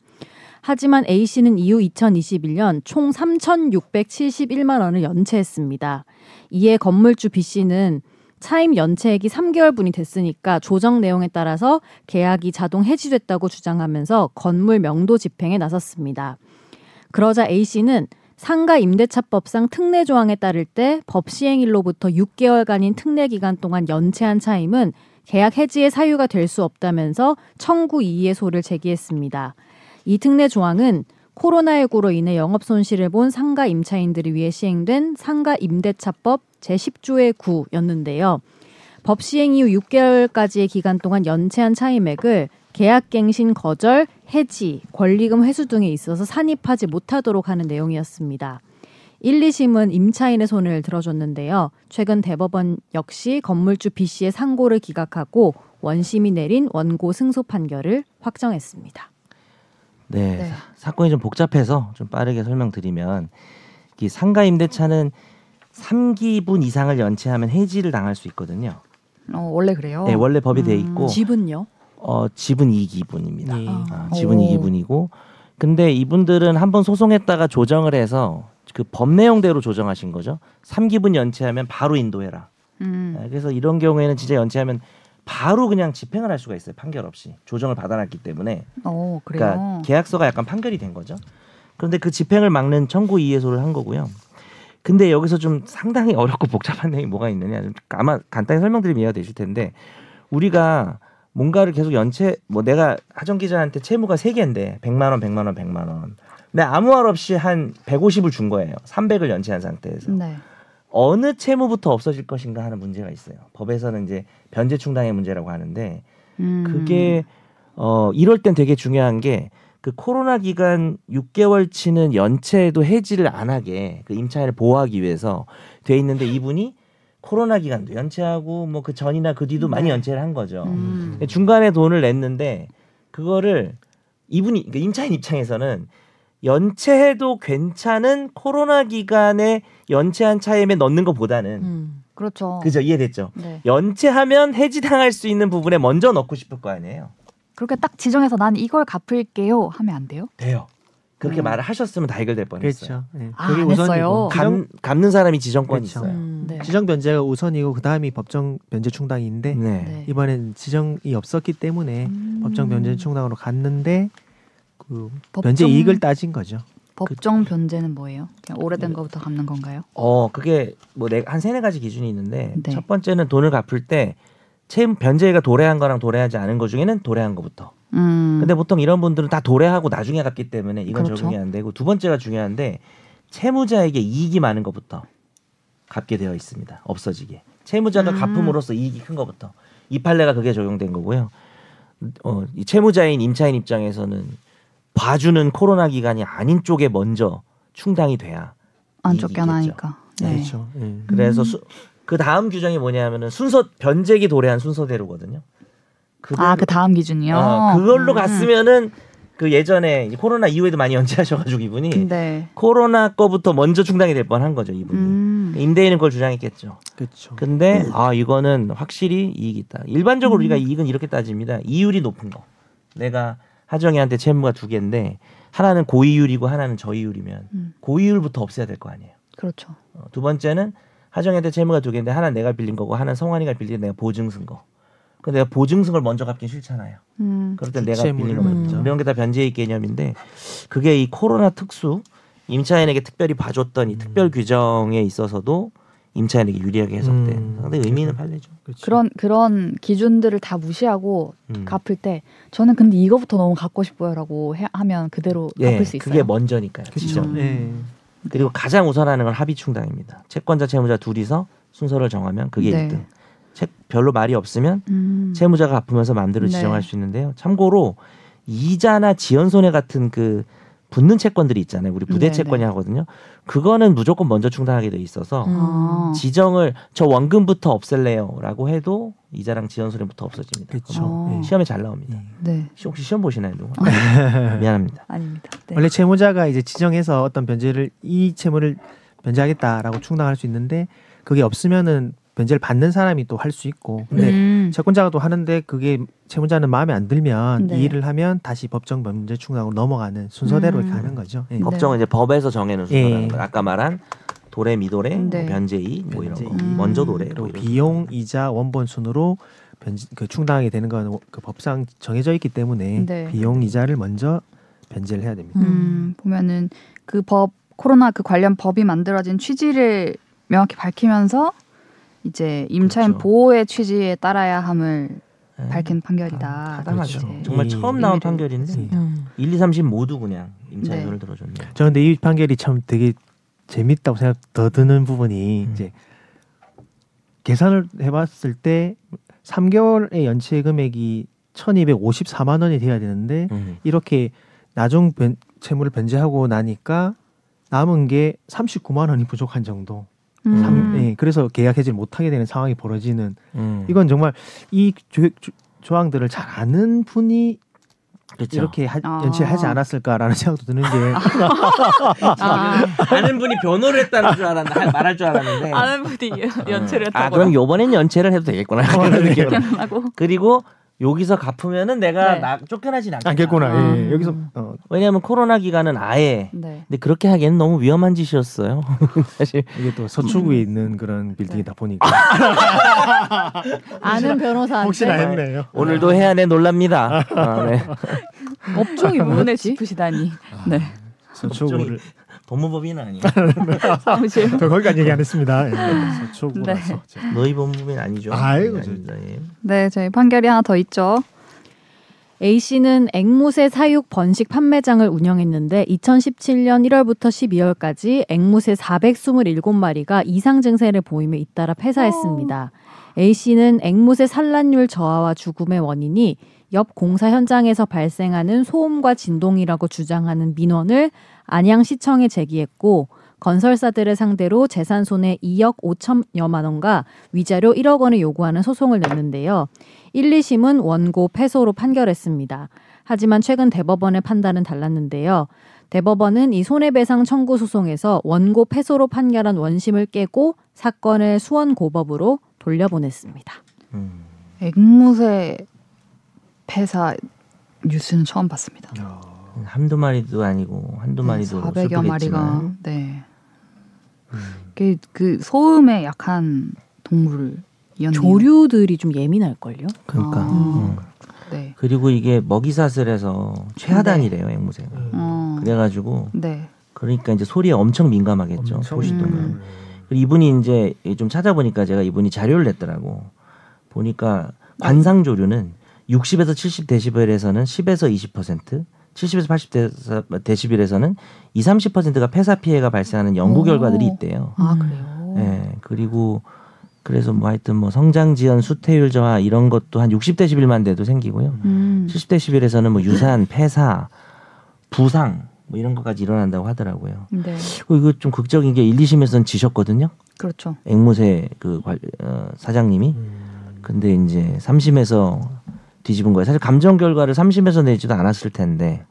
하지만 A씨는 이후 이천이십일 년 총 삼천육백칠십일만 원을 연체했습니다. 이에 건물주 B씨는 차임 연체액이 삼 개월분이 됐으니까 조정 내용에 따라서 계약이 자동 해지됐다고 주장하면서 건물 명도 집행에 나섰습니다. 그러자 A씨는 상가 임대차법상 특례 조항에 따를 때 법 시행일로부터 육 개월간인 특례 기간 동안 연체한 차임은 계약 해지의 사유가 될 수 없다면서 청구 이의 소를 제기했습니다. 이 특례 조항은 코로나십구로 인해 영업 손실을 본 상가 임차인들을 위해 시행된 상가 임대차법 제십 조의 구였는데요. 법 시행 이후 육 개월까지의 기간 동안 연체한 차임액을 계약갱신 거절, 해지, 권리금 회수 등에 있어서 산입하지 못하도록 하는 내용이었습니다. 일, 이 심은 임차인의 손을 들어줬는데요. 최근 대법원 역시 건물주 B씨의 상고를 기각하고 원심이 내린 원고 승소 판결을 확정했습니다. 네, 네. 사건이 좀 복잡해서 좀 빠르게 설명드리면 이 상가 임대차는 삼 기분 이상을 연체하면 해지를 당할 수 있거든요. 어, 원래 그래요? 네, 원래 법이 음, 돼 있고. 집은요? 어, 집은 이 기분입니다. 네. 아, 집은 오. 이 기분이고 근데 이분들은 한번 소송했다가 조정을 해서 그 법 내용대로 조정하신 거죠. 삼 기분 연체하면 바로 인도해라. 음. 그래서 이런 경우에는 진짜 연체하면 바로 그냥 집행을 할 수가 있어요. 판결 없이. 조정을 받아놨기 때문에. 오, 그래요? 그러니까 계약서가 약간 판결이 된 거죠. 그런데 그 집행을 막는 청구 이의소를 한 거고요. 근데 여기서 좀 상당히 어렵고 복잡한 내용이 뭐가 있느냐. 아마 간단히 설명드리면 이해가 되실 텐데 우리가 뭔가를 계속 연체 뭐 내가 하정 기자한테 채무가 세 개인데 백만 원, 백만 원, 백만 원. 근데 아무 말 없이 한 백오십을 준 거예요. 삼백을 연체한 상태에서. 네. 어느 채무부터 없어질 것인가 하는 문제가 있어요. 법에서는 이제 변제충당의 문제라고 하는데 음. 그게 어 이럴 땐 되게 중요한 게 그 코로나 기간 육 개월치는 연체도 해지를 안 하게 그 임차인을 보호하기 위해서 돼 있는데 이분이 코로나 기간도 연체하고 뭐 그 전이나 그 뒤도 네. 많이 연체를 한 거죠. 음. 중간에 돈을 냈는데 그거를 이분이 그러니까 임차인 입장에서는 연체해도 괜찮은 코로나 기간에 연체한 차임에 넣는 것보다는 음. 그렇죠. 그죠 이해됐죠. 네. 연체하면 해지당할 수 있는 부분에 먼저 넣고 싶을 거 아니에요. 그렇게 딱 지정해서 난 이걸 갚을게요 하면 안 돼요? 돼요. 그렇게 음. 말을 하셨으면 다 해결될 뻔했어요. 그렇죠. 네. 아, 안 했어요? 감, 갚는 사람이 지정권이 그렇죠. 있어요. 음, 네. 지정 변제가 우선이고 그 다음이 법정 변제 충당인데 네. 네. 이번엔 지정이 없었기 때문에 음. 법정 변제 충당으로 갔는데 그 법정, 변제 이익을 따진 거죠. 법정 그, 변제는 뭐예요? 그냥 오래된 네. 거부터 갚는 건가요? 어, 그게 뭐 한 세네 가지 기준이 있는데 네. 첫 번째는 돈을 갚을 때 채무 변제가 도래한 거랑 도래하지 않은 거 중에는 도래한 거부터. 음. 근데 보통 이런 분들은 다 도래하고 나중에 갚기 때문에 이건 그렇죠. 적용이 안 되고 두 번째가 중요한데 채무자에게 이익이 많은 것부터 갚게 되어 있습니다. 없어지게. 채무자가 음. 갚음으로써 이익이 큰 것부터. 이 판례가 그게 적용된 거고요. 어, 이 채무자인 임차인 입장에서는 봐주는 코로나 기간이 아닌 쪽에 먼저 충당이 돼야 안 쫓겨나니까. 네. 그렇죠. 네. 그래서 음. 수, 그 다음 규정이 뭐냐면은 순서 변제기 도래한 순서대로거든요. 아, 그 다음 기준이요. 어, 그걸로 음. 갔으면은 그 예전에 코로나 이후에도 많이 연체하셔가지고 이분이 네. 코로나 거부터 먼저 충당이 될 뻔한 거죠 이분이. 음. 임대인은 그걸 주장했겠죠. 그렇죠. 근데 음. 아 이거는 확실히 이익이 있다. 일반적으로 음. 우리가 이익은 이렇게 따집니다. 이율이 높은 거. 내가 하정이한테 채무가 두 개인데 하나는 고이율이고 하나는 저이율이면 음. 고이율부터 없애야 될 거 아니에요. 그렇죠. 어, 두 번째는 하정이한테 채무가 두 개인데 하나는 내가 빌린 거고 하나는 성환이가 빌린 내가 보증 쓴 거. 근데 내가 보증 쓴 걸 먼저 갚긴 싫잖아요. 음. 그럴 때 내가 빌린 거 먼저. 음. 이런 게 다 변제의 개념인데 그게 이 코로나 특수 임차인에게 특별히 봐줬던 이 음. 특별 규정에 있어서도 임차인에게 유리하게 해석된 음. 상당히 의미 있는 판례죠. 그치. 그런 그런 기준들을 다 무시하고 음. 갚을 때 저는 근데 이거부터 너무 갚고 싶어요라고 해, 하면 그대로 예, 갚을 수 있어요. 그게 먼저니까요. 그렇죠. 음. 예. 그리고 가장 우선하는 건 합의 충당입니다. 채권자, 채무자 둘이서 순서를 정하면 그게 네. 일 등. 채, 별로 말이 없으면 음. 채무자가 갚으면서 마음대로 네. 지정할 수 있는데요. 참고로 이자나 지연손해 같은 그 붙는 채권들이 있잖아요. 우리 부대 네네. 채권이 하거든요. 그거는 무조건 먼저 충당하게 돼 있어서 음. 지정을 저 원금부터 없앨래요라고 해도 이자랑 지연손해부터 없어집니다. 그렇죠. 네. 시험에 잘 나옵니다. 네. 혹시 시험 보시나요, 누가? 미안합니다. 아닙니다. 네. 원래 채무자가 이제 지정해서 어떤 변제를 이 채무를 변제하겠다라고 충당할 수 있는데 그게 없으면은 변제를 받는 사람이 또 할 수 있고 근데 음. 채권자가 또 하는데 그게 채무자는 마음에 안 들면 네. 이 일을 하면 다시 법정 변제 충당으로 넘어가는 순서대로 음. 이렇게 하는 거죠. 네. 법정은 이제 법에서 정해놓은 순서라는 거예요. 아까 말한 도래, 미도래, 네. 뭐 변제이 뭐 이런 거. 음. 먼저 도래. 뭐 비용, 이자, 원본 순으로 변제, 그 충당하게 되는 건 그 법상 정해져 있기 때문에 네. 비용, 이자를 먼저 변제를 해야 됩니다. 음, 보면은 그 법, 코로나 그 관련 법이 만들어진 취지를 명확히 밝히면서 이제 임차인 그렇죠. 보호의 취지에 따라야 함을 네. 밝힌 판결이다. 그렇죠. 정말 처음 나온 판결인데 음. 일, 이, 삼, 심 모두 그냥 임차인 손을 네. 들어줬네요. 저는 근데 이 판결이 참 되게 재밌다고 생각 더 드는 부분이 음. 이제 계산을 해봤을 때 삼 개월의 연체 금액이 천이백오십사만 원이 돼야 되는데 음. 이렇게 나중 변, 채무를 변제하고 나니까 남은 게 삼십구만 원이 부족한 정도. 음. 삼, 예, 그래서 계약 해지를 못하게 되는 상황이 벌어지는 음. 이건 정말 이 조, 조, 조항들을 잘 아는 분이 그렇죠. 이렇게 하, 아. 연체를 하지 않았을까라는 생각도 드는 게 아. 아. 아는 분이 변호를 했다는 줄 알았나 말할 줄 알았는데 아는 분이 연체를 했다고 아 그럼 요번엔 연체를 해도 되겠구나 어, 네. 그리고 여기서 갚으면은 내가 네. 나, 쫓겨나진 않겠구나. 않겠구나. 아, 예, 예. 여기서 어. 왜냐하면 코로나 기간은 아예. 네. 근데 그렇게 하기에는 너무 위험한 짓이었어요. 사실 이게 또 서초구에 음. 있는 그런 빌딩이다 네. 보니까. 아는 변호사한테. 혹시나 했네요. 오늘도 해안에 놀랍니다. 아, 네. 업종이 무문에 짚으시다니. 아, 네. 서초구를 법무법인 아니에요. 저 거기까지 얘기 안 했습니다. 서초구라서 네. 너희 법무법인 아니죠. 아이고 진짜님. 네, 저희 판결이 하나 더 있죠. A 씨는 앵무새 사육 번식 판매장을 운영했는데 이천십칠 년 일 월부터 십이 월까지 앵무새 사백이십칠 마리가 이상 증세를 보이며 잇따라 폐사했습니다. A 씨는 앵무새 산란율 저하와 죽음의 원인이 옆 공사 현장에서 발생하는 소음과 진동이라고 주장하는 민원을 안양시청에 제기했고 건설사들을 상대로 재산 손해 이억 오천여만 원과 위자료 일억 원을 요구하는 소송을 냈는데요. 일, 이 심은 원고 패소로 판결했습니다. 하지만 최근 대법원의 판단은 달랐는데요. 대법원은 이 손해배상 청구 소송에서 원고 패소로 판결한 원심을 깨고 사건을 수원고법으로 돌려보냈습니다. 음. 앵무새 폐사 뉴스는 처음 봤습니다. 야. 한두 마리도 아니고 한두 마리도 사백여 마리가 네. 음. 그 소음에 약한 동물이었네요. 조류들이 좀 예민할걸요? 그러니까. 아. 음. 네. 그리고 이게 먹이사슬에서 최하단이래요, 앵무새가. 음. 어. 그래가지고 네. 그러니까 이제 소리에 엄청 민감하겠죠. 엄청 보시던 음. 이분이 이제 좀 찾아보니까 제가 이분이 자료를 냈더라고. 보니까 관상조류는 육십에서 칠십 데시벨에서는 십에서 이십 퍼센트, 칠십에서 팔십 데시벨에서는 이십, 삼십 퍼센트가 폐사 피해가 발생하는 연구 결과들이 있대요. 아, 그래요? 네, 그리고 그래서 뭐 하여튼 뭐 성장 지연, 수태율 저하 이런 것도 한 육십 데시벨만 돼도 생기고요. 음. 칠십 데시벨에서는 뭐 유산, 폐사, 부상 뭐 이런 것까지 일어난다고 하더라고요. 네. 이거 좀 극적인 게 일, 이 심에서는 지셨거든요. 그렇죠. 앵무새 그 어, 사장님이. 음. 근데 이제 삼 심에서 뒤집은 거예요. 사실 감정 결과를 삼 심에서 내지도 않았을 텐데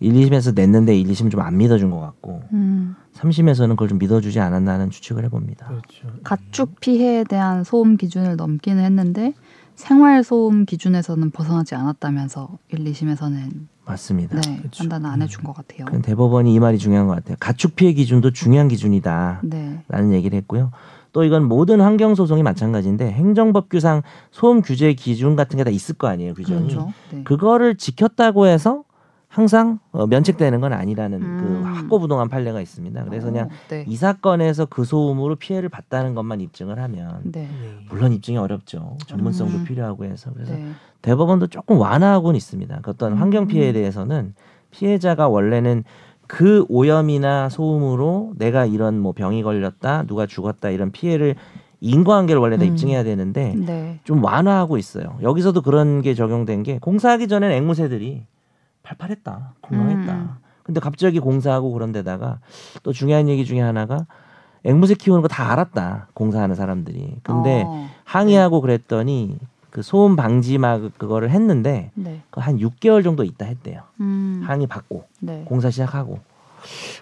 일, 이 심에서 냈는데 일, 이 심 좀 안 믿어준 것 같고 음. 삼 심에서는 그걸 좀 믿어주지 않았나 하는 추측을 해봅니다. 그렇죠. 가축 피해에 대한 소음 기준을 넘기는 했는데 생활 소음 기준에서는 벗어나지 않았다면서 일, 이 심에서는 맞습니다. 네, 그렇죠. 판단 안 해준 것 같아요. 대법원이 이 말이 중요한 것 같아요. 가축 피해 기준도 중요한 기준이다 네. 라는 얘기를 했고요. 또 이건 모든 환경소송이 마찬가지인데 행정법규상 소음 규제 기준 같은 게 다 있을 거 아니에요. 규정이. 그렇죠. 네. 그거를 지켰다고 해서 항상 면책되는 건 아니라는 음. 그 확고부동한 판례가 있습니다. 그래서 오, 그냥 네. 이 사건에서 그 소음으로 피해를 봤다는 것만 입증을 하면 네. 물론 입증이 어렵죠. 전문성도 음. 필요하고 해서 그래서 네. 대법원도 조금 완화하고는 있습니다. 그 어떤 환경피해에 대해서는 피해자가 원래는 그 오염이나 소음으로 내가 이런 뭐 병이 걸렸다, 누가 죽었다 이런 피해를 인과관계를 원래 다 음. 입증해야 되는데 네. 좀 완화하고 있어요. 여기서도 그런 게 적용된 게 공사하기 전에는 앵무새들이 팔팔했다, 건강했다. 음. 근데 갑자기 공사하고 그런 데다가 또 중요한 얘기 중에 하나가 앵무새 키우는 거 다 알았다, 공사하는 사람들이. 근데 어. 항의하고 네. 그랬더니 그 소음 방지 막 그거를 했는데 네. 한 육 개월 정도 있다 했대요. 음. 항의 받고 네. 공사 시작하고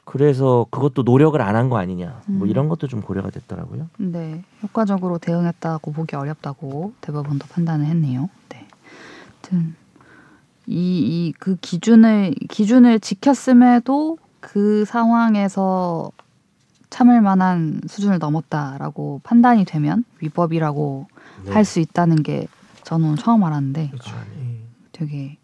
그래서 그것도 노력을 안 한 거 아니냐 음. 뭐 이런 것도 좀 고려가 됐더라고요. 네, 효과적으로 대응했다고 보기 어렵다고 대법원도 판단을 했네요. 네, 아무튼 이, 이 그 기준을 기준을 지켰음에도 그 상황에서 참을 만한 수준을 넘었다라고 판단이 되면 위법이라고 네. 할 수 있다는 게 저는 오늘 처음 알았는데 그렇죠. 되게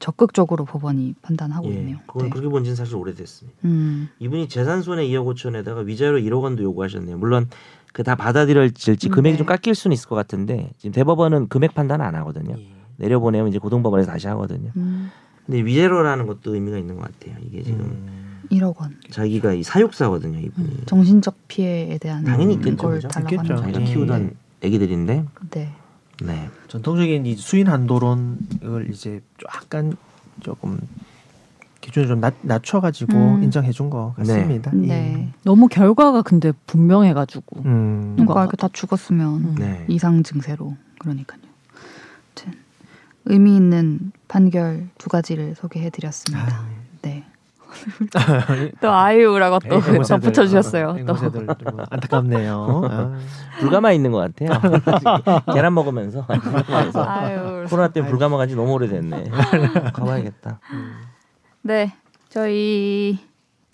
적극적으로 법원이 판단하고 예, 있네요. 그건 네. 그렇게 본 지는 사실 오래됐습니다. 음. 이분이 재산 손해 이억 오천에다가 위자료 일억 원도 요구하셨네요. 물론 그 다 받아들일지 금액이 네. 좀 깎일 수는 있을 것 같은데 지금 대법원은 금액 판단을 안 하거든요. 예. 내려보내면 이제 고등법원에서 다시 하거든요. 음. 근데 위자료라는 것도 의미가 있는 것 같아요. 이게 지금 음. 일억 원. 자기가 이 사육사거든요, 이분이. 음. 정신적 피해에 대한 당연히 있겠죠. 있겠죠. 자기가 네. 키우던 애기들인데. 네. 네. 전통적인 이 수인 한도론을 이제 약간 조금 기준을 좀 낮, 낮춰가지고 음. 인정해준 것 같습니다. 네. 네. 너무 결과가 근데 분명해가지고 음. 누가 이렇게 다 죽었으면 음. 네. 이상 증세로 그러니까요. 아무튼 의미 있는 판결 두 가지를 소개해드렸습니다. 아, 네. 또 아이유라고 또 덧붙여주셨어요. 앵무새들 좀 안타깝네요. 아. 불가마 있는 것 같아요. 계란 먹으면서 아유, 코로나 때문에 불가마 간지 너무 오래됐네. 가봐야겠다. 네, 저희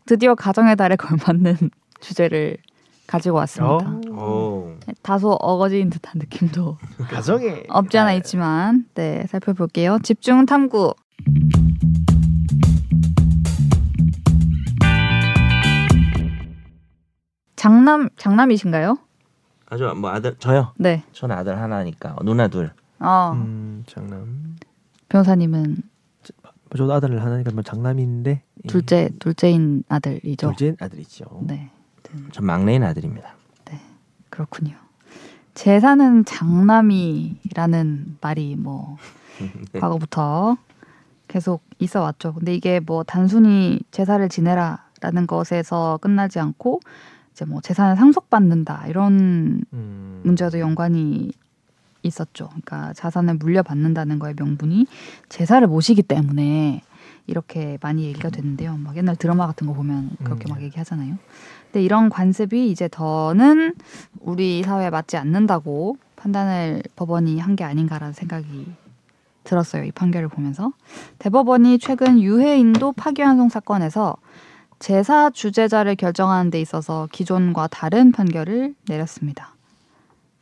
드디어 가정의 달에 걸맞는 주제를 가지고 왔습니다. 어? 다소 어거지인 듯한 느낌도 가정에 없지 않아 있지만 네 살펴볼게요. 집중 탐구. 장남 장남이신가요? 아주 뭐 아들 저요. 네. 저는 아들 하나니까 어, 누나 둘. 어. 음, 장남. 변호사님은 저, 저도 아들 하나니까 뭐 장남인데 둘째 둘째인 아들이죠. 둘째인 아들이죠. 네. 전 막내인 아들입니다. 네. 그렇군요. 재산은 장남이라는 말이 뭐 과거부터 계속 있어 왔죠. 근데 이게 뭐 단순히 제사를 지내라라는 것에서 끝나지 않고 이제 뭐 재산을 상속받는다 이런 음. 문제와도 연관이 있었죠. 그러니까 자산을 물려받는다는 거의 명분이 제사를 모시기 때문에 이렇게 많이 얘기가 됐는데요. 막 옛날 드라마 같은 거 보면 그렇게 음. 막 얘기하잖아요. 근데 이런 관습이 이제 더는 우리 사회에 맞지 않는다고 판단을 법원이 한 게 아닌가라는 생각이 들었어요. 이 판결을 보면서. 대법원이 최근 유해인도 파기환송 사건에서 제사 주재자를 결정하는 데 있어서 기존과 다른 판결을 내렸습니다.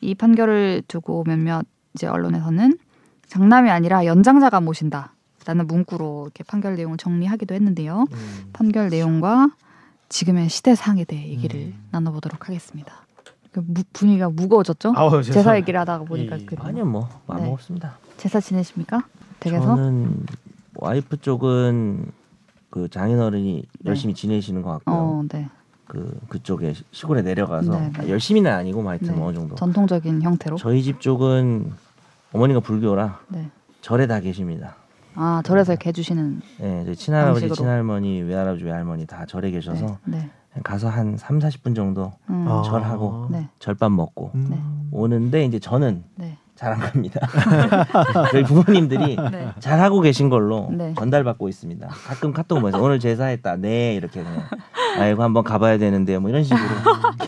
이 판결을 두고 몇몇 이제 언론에서는 장남이 아니라 연장자가 모신다 라는 문구로 이렇게 판결 내용을 정리하기도 했는데요. 음. 판결 내용과 지금의 시대상에 대해 얘기를 음. 나눠보도록 하겠습니다. 무, 분위기가 무거워졌죠? 아우, 제사 얘기를 하다가 보니까 예, 아니요 뭐 마음 네. 없습니다. 제사 지내십니까? 댁에서? 저는 와이프 쪽은 그 장인어른이 네. 열심히 지내시는 것 같고요. 어, 네. 그 그쪽에 시골에 내려가서 네, 네. 아, 열심히는 아니고 하여튼 네. 어느 정도 전통적인 형태로. 저희 집 쪽은 어머니가 불교라 네. 절에 다 계십니다. 아 절에서 이렇게 해주시는. 네, 저희 친할아버지, 방식으로. 친할머니, 외할아버지, 외할머니 다 절에 계셔서 네, 네. 가서 한 삼사십 분 정도 음. 아. 절하고 네. 절밥 먹고 음. 오는데 이제 저는 네. 잘 안 갑니다. 저희 부모님들이 네. 잘 하고 계신 걸로 네. 전달받고 있습니다. 가끔 카톡 보면서 오늘 제사했다. 네 이렇게 그냥 아이고 한번 가봐야 되는데 뭐 이런 식으로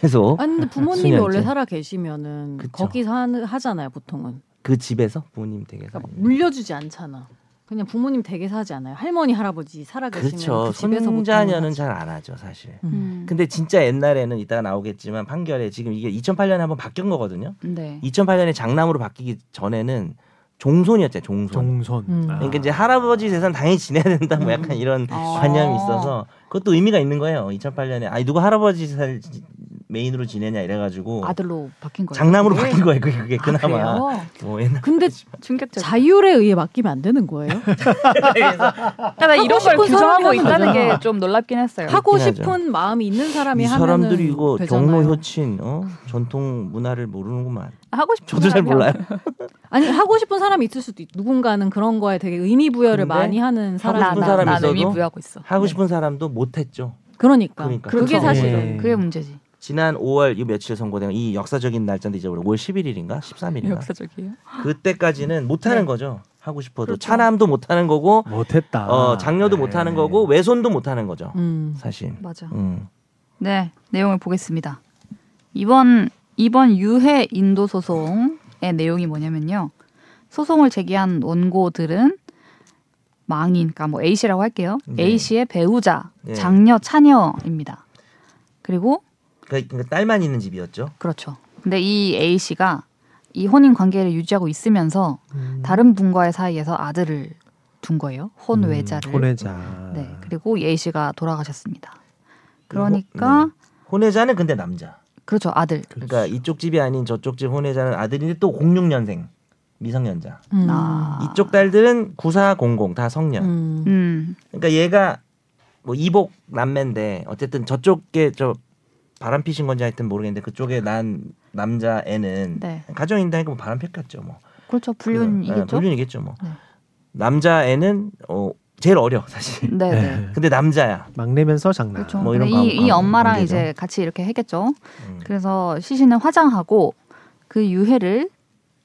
계속. 아니 근데 부모님이 원래 살아 계시면은 거기 사는 하잖아요 보통은. 그 집에서 부모님 댁에서 그러니까 물려주지 않잖아. 그냥 부모님 댁에서 하지 않아요. 할머니 할아버지 살아 계시면 그렇죠. 그 집에서 손자녀는 잘 안 하죠 사실. 음. 근데 진짜 옛날에는 이따가 나오겠지만 판결에 지금 이게 이천팔 년에 한번 바뀐 거거든요. 네. 이천팔 년에 장남으로 바뀌기 전에는 종손이었죠. 종손. 종손. 음. 그러니까 이제 할아버지 재산 당연히 지내야 된다 뭐 약간 이런 아. 관념이 있어서 그것도 의미가 있는 거예요. 이천팔 년에 아니 누가 할아버지 재산 메인으로 지내냐 이래가지고 아들로 바뀐 거예요. 장남으로 네. 바뀐 거예요. 그게, 그게 아, 그나마. 뭐 옛날 근데 충격적. 자율에 의해 맡기면 안 되는 거예요. 그래서 나 이런 걸 규정하고 있다는 게 좀 놀랍긴 했어요. 하고 싶은 마음이 있는 사람이 하면은 사람들이 이거 경로 효친 어? 전통 문화를 모르는구만. 하고 싶은 저도 잘 몰라요. 아니 하고 싶은 사람이 있을 수도 있고 누군가는 그런 거에 되게 의미 부여를 많이 하는 사람. 하고 싶은 사람이 있어도 의미 부여하고 있어. 하고 싶은 네. 사람도 못했죠. 그러니까. 그러니까. 그게 그렇죠. 사실은 네. 그게 문제지. 지난 오월 이 며칠 선고된 이 역사적인 날짜인데 이제 오월 십일 일인가 십삼 일인가 역사적이에요? 그때까지는 못하는 네. 거죠. 하고 싶어도 그렇죠. 차남도 못하는 거고 못했다. 어, 장녀도 네. 못하는 거고 외손도 못하는 거죠. 음. 사실. 맞아. 음. 네 내용을 보겠습니다. 이번 이번 유해 인도 소송의 내용이 뭐냐면요. 소송을 제기한 원고들은 망인, 그러니까 뭐 A 씨라고 할게요. 네. A 씨의 배우자, 네. 장녀, 차녀입니다. 그리고 그러니까 딸만 있는 집이었죠. 그렇죠. 근데 이 A 씨가 이 혼인 관계를 유지하고 있으면서 음. 다른 분과의 사이에서 아들을 둔 거예요. 혼외자를. 음, 혼외자. 네. 그리고 A 씨가 돌아가셨습니다. 그러니까 네. 혼외자는 근데 남자. 그렇죠. 아들. 그러니까 그렇죠. 이쪽 집이 아닌 저쪽 집 혼외자는 아들인데 또 공육년생 미성년자. 음. 아. 이쪽 딸들은 구사공공 다 성년. 음. 음. 그러니까 얘가 뭐 이복 남매인데 어쨌든 저쪽에 저 바람 피신 건지 하여튼 모르겠는데 그쪽에 난 남자 애는 네. 가정인다니까 뭐 바람 폈겠죠 뭐. 그렇죠. 불륜이겠죠. 그, 네, 불륜이겠죠 뭐. 네. 남자 애는 어, 제일 어려 사실. 네. 네. 근데 남자야. 막내면서 장남. 그렇죠. 뭐 이런 이, 이 엄마랑 관계죠. 이제 같이 이렇게 했겠죠. 음. 그래서 시신을 화장하고 그 유해를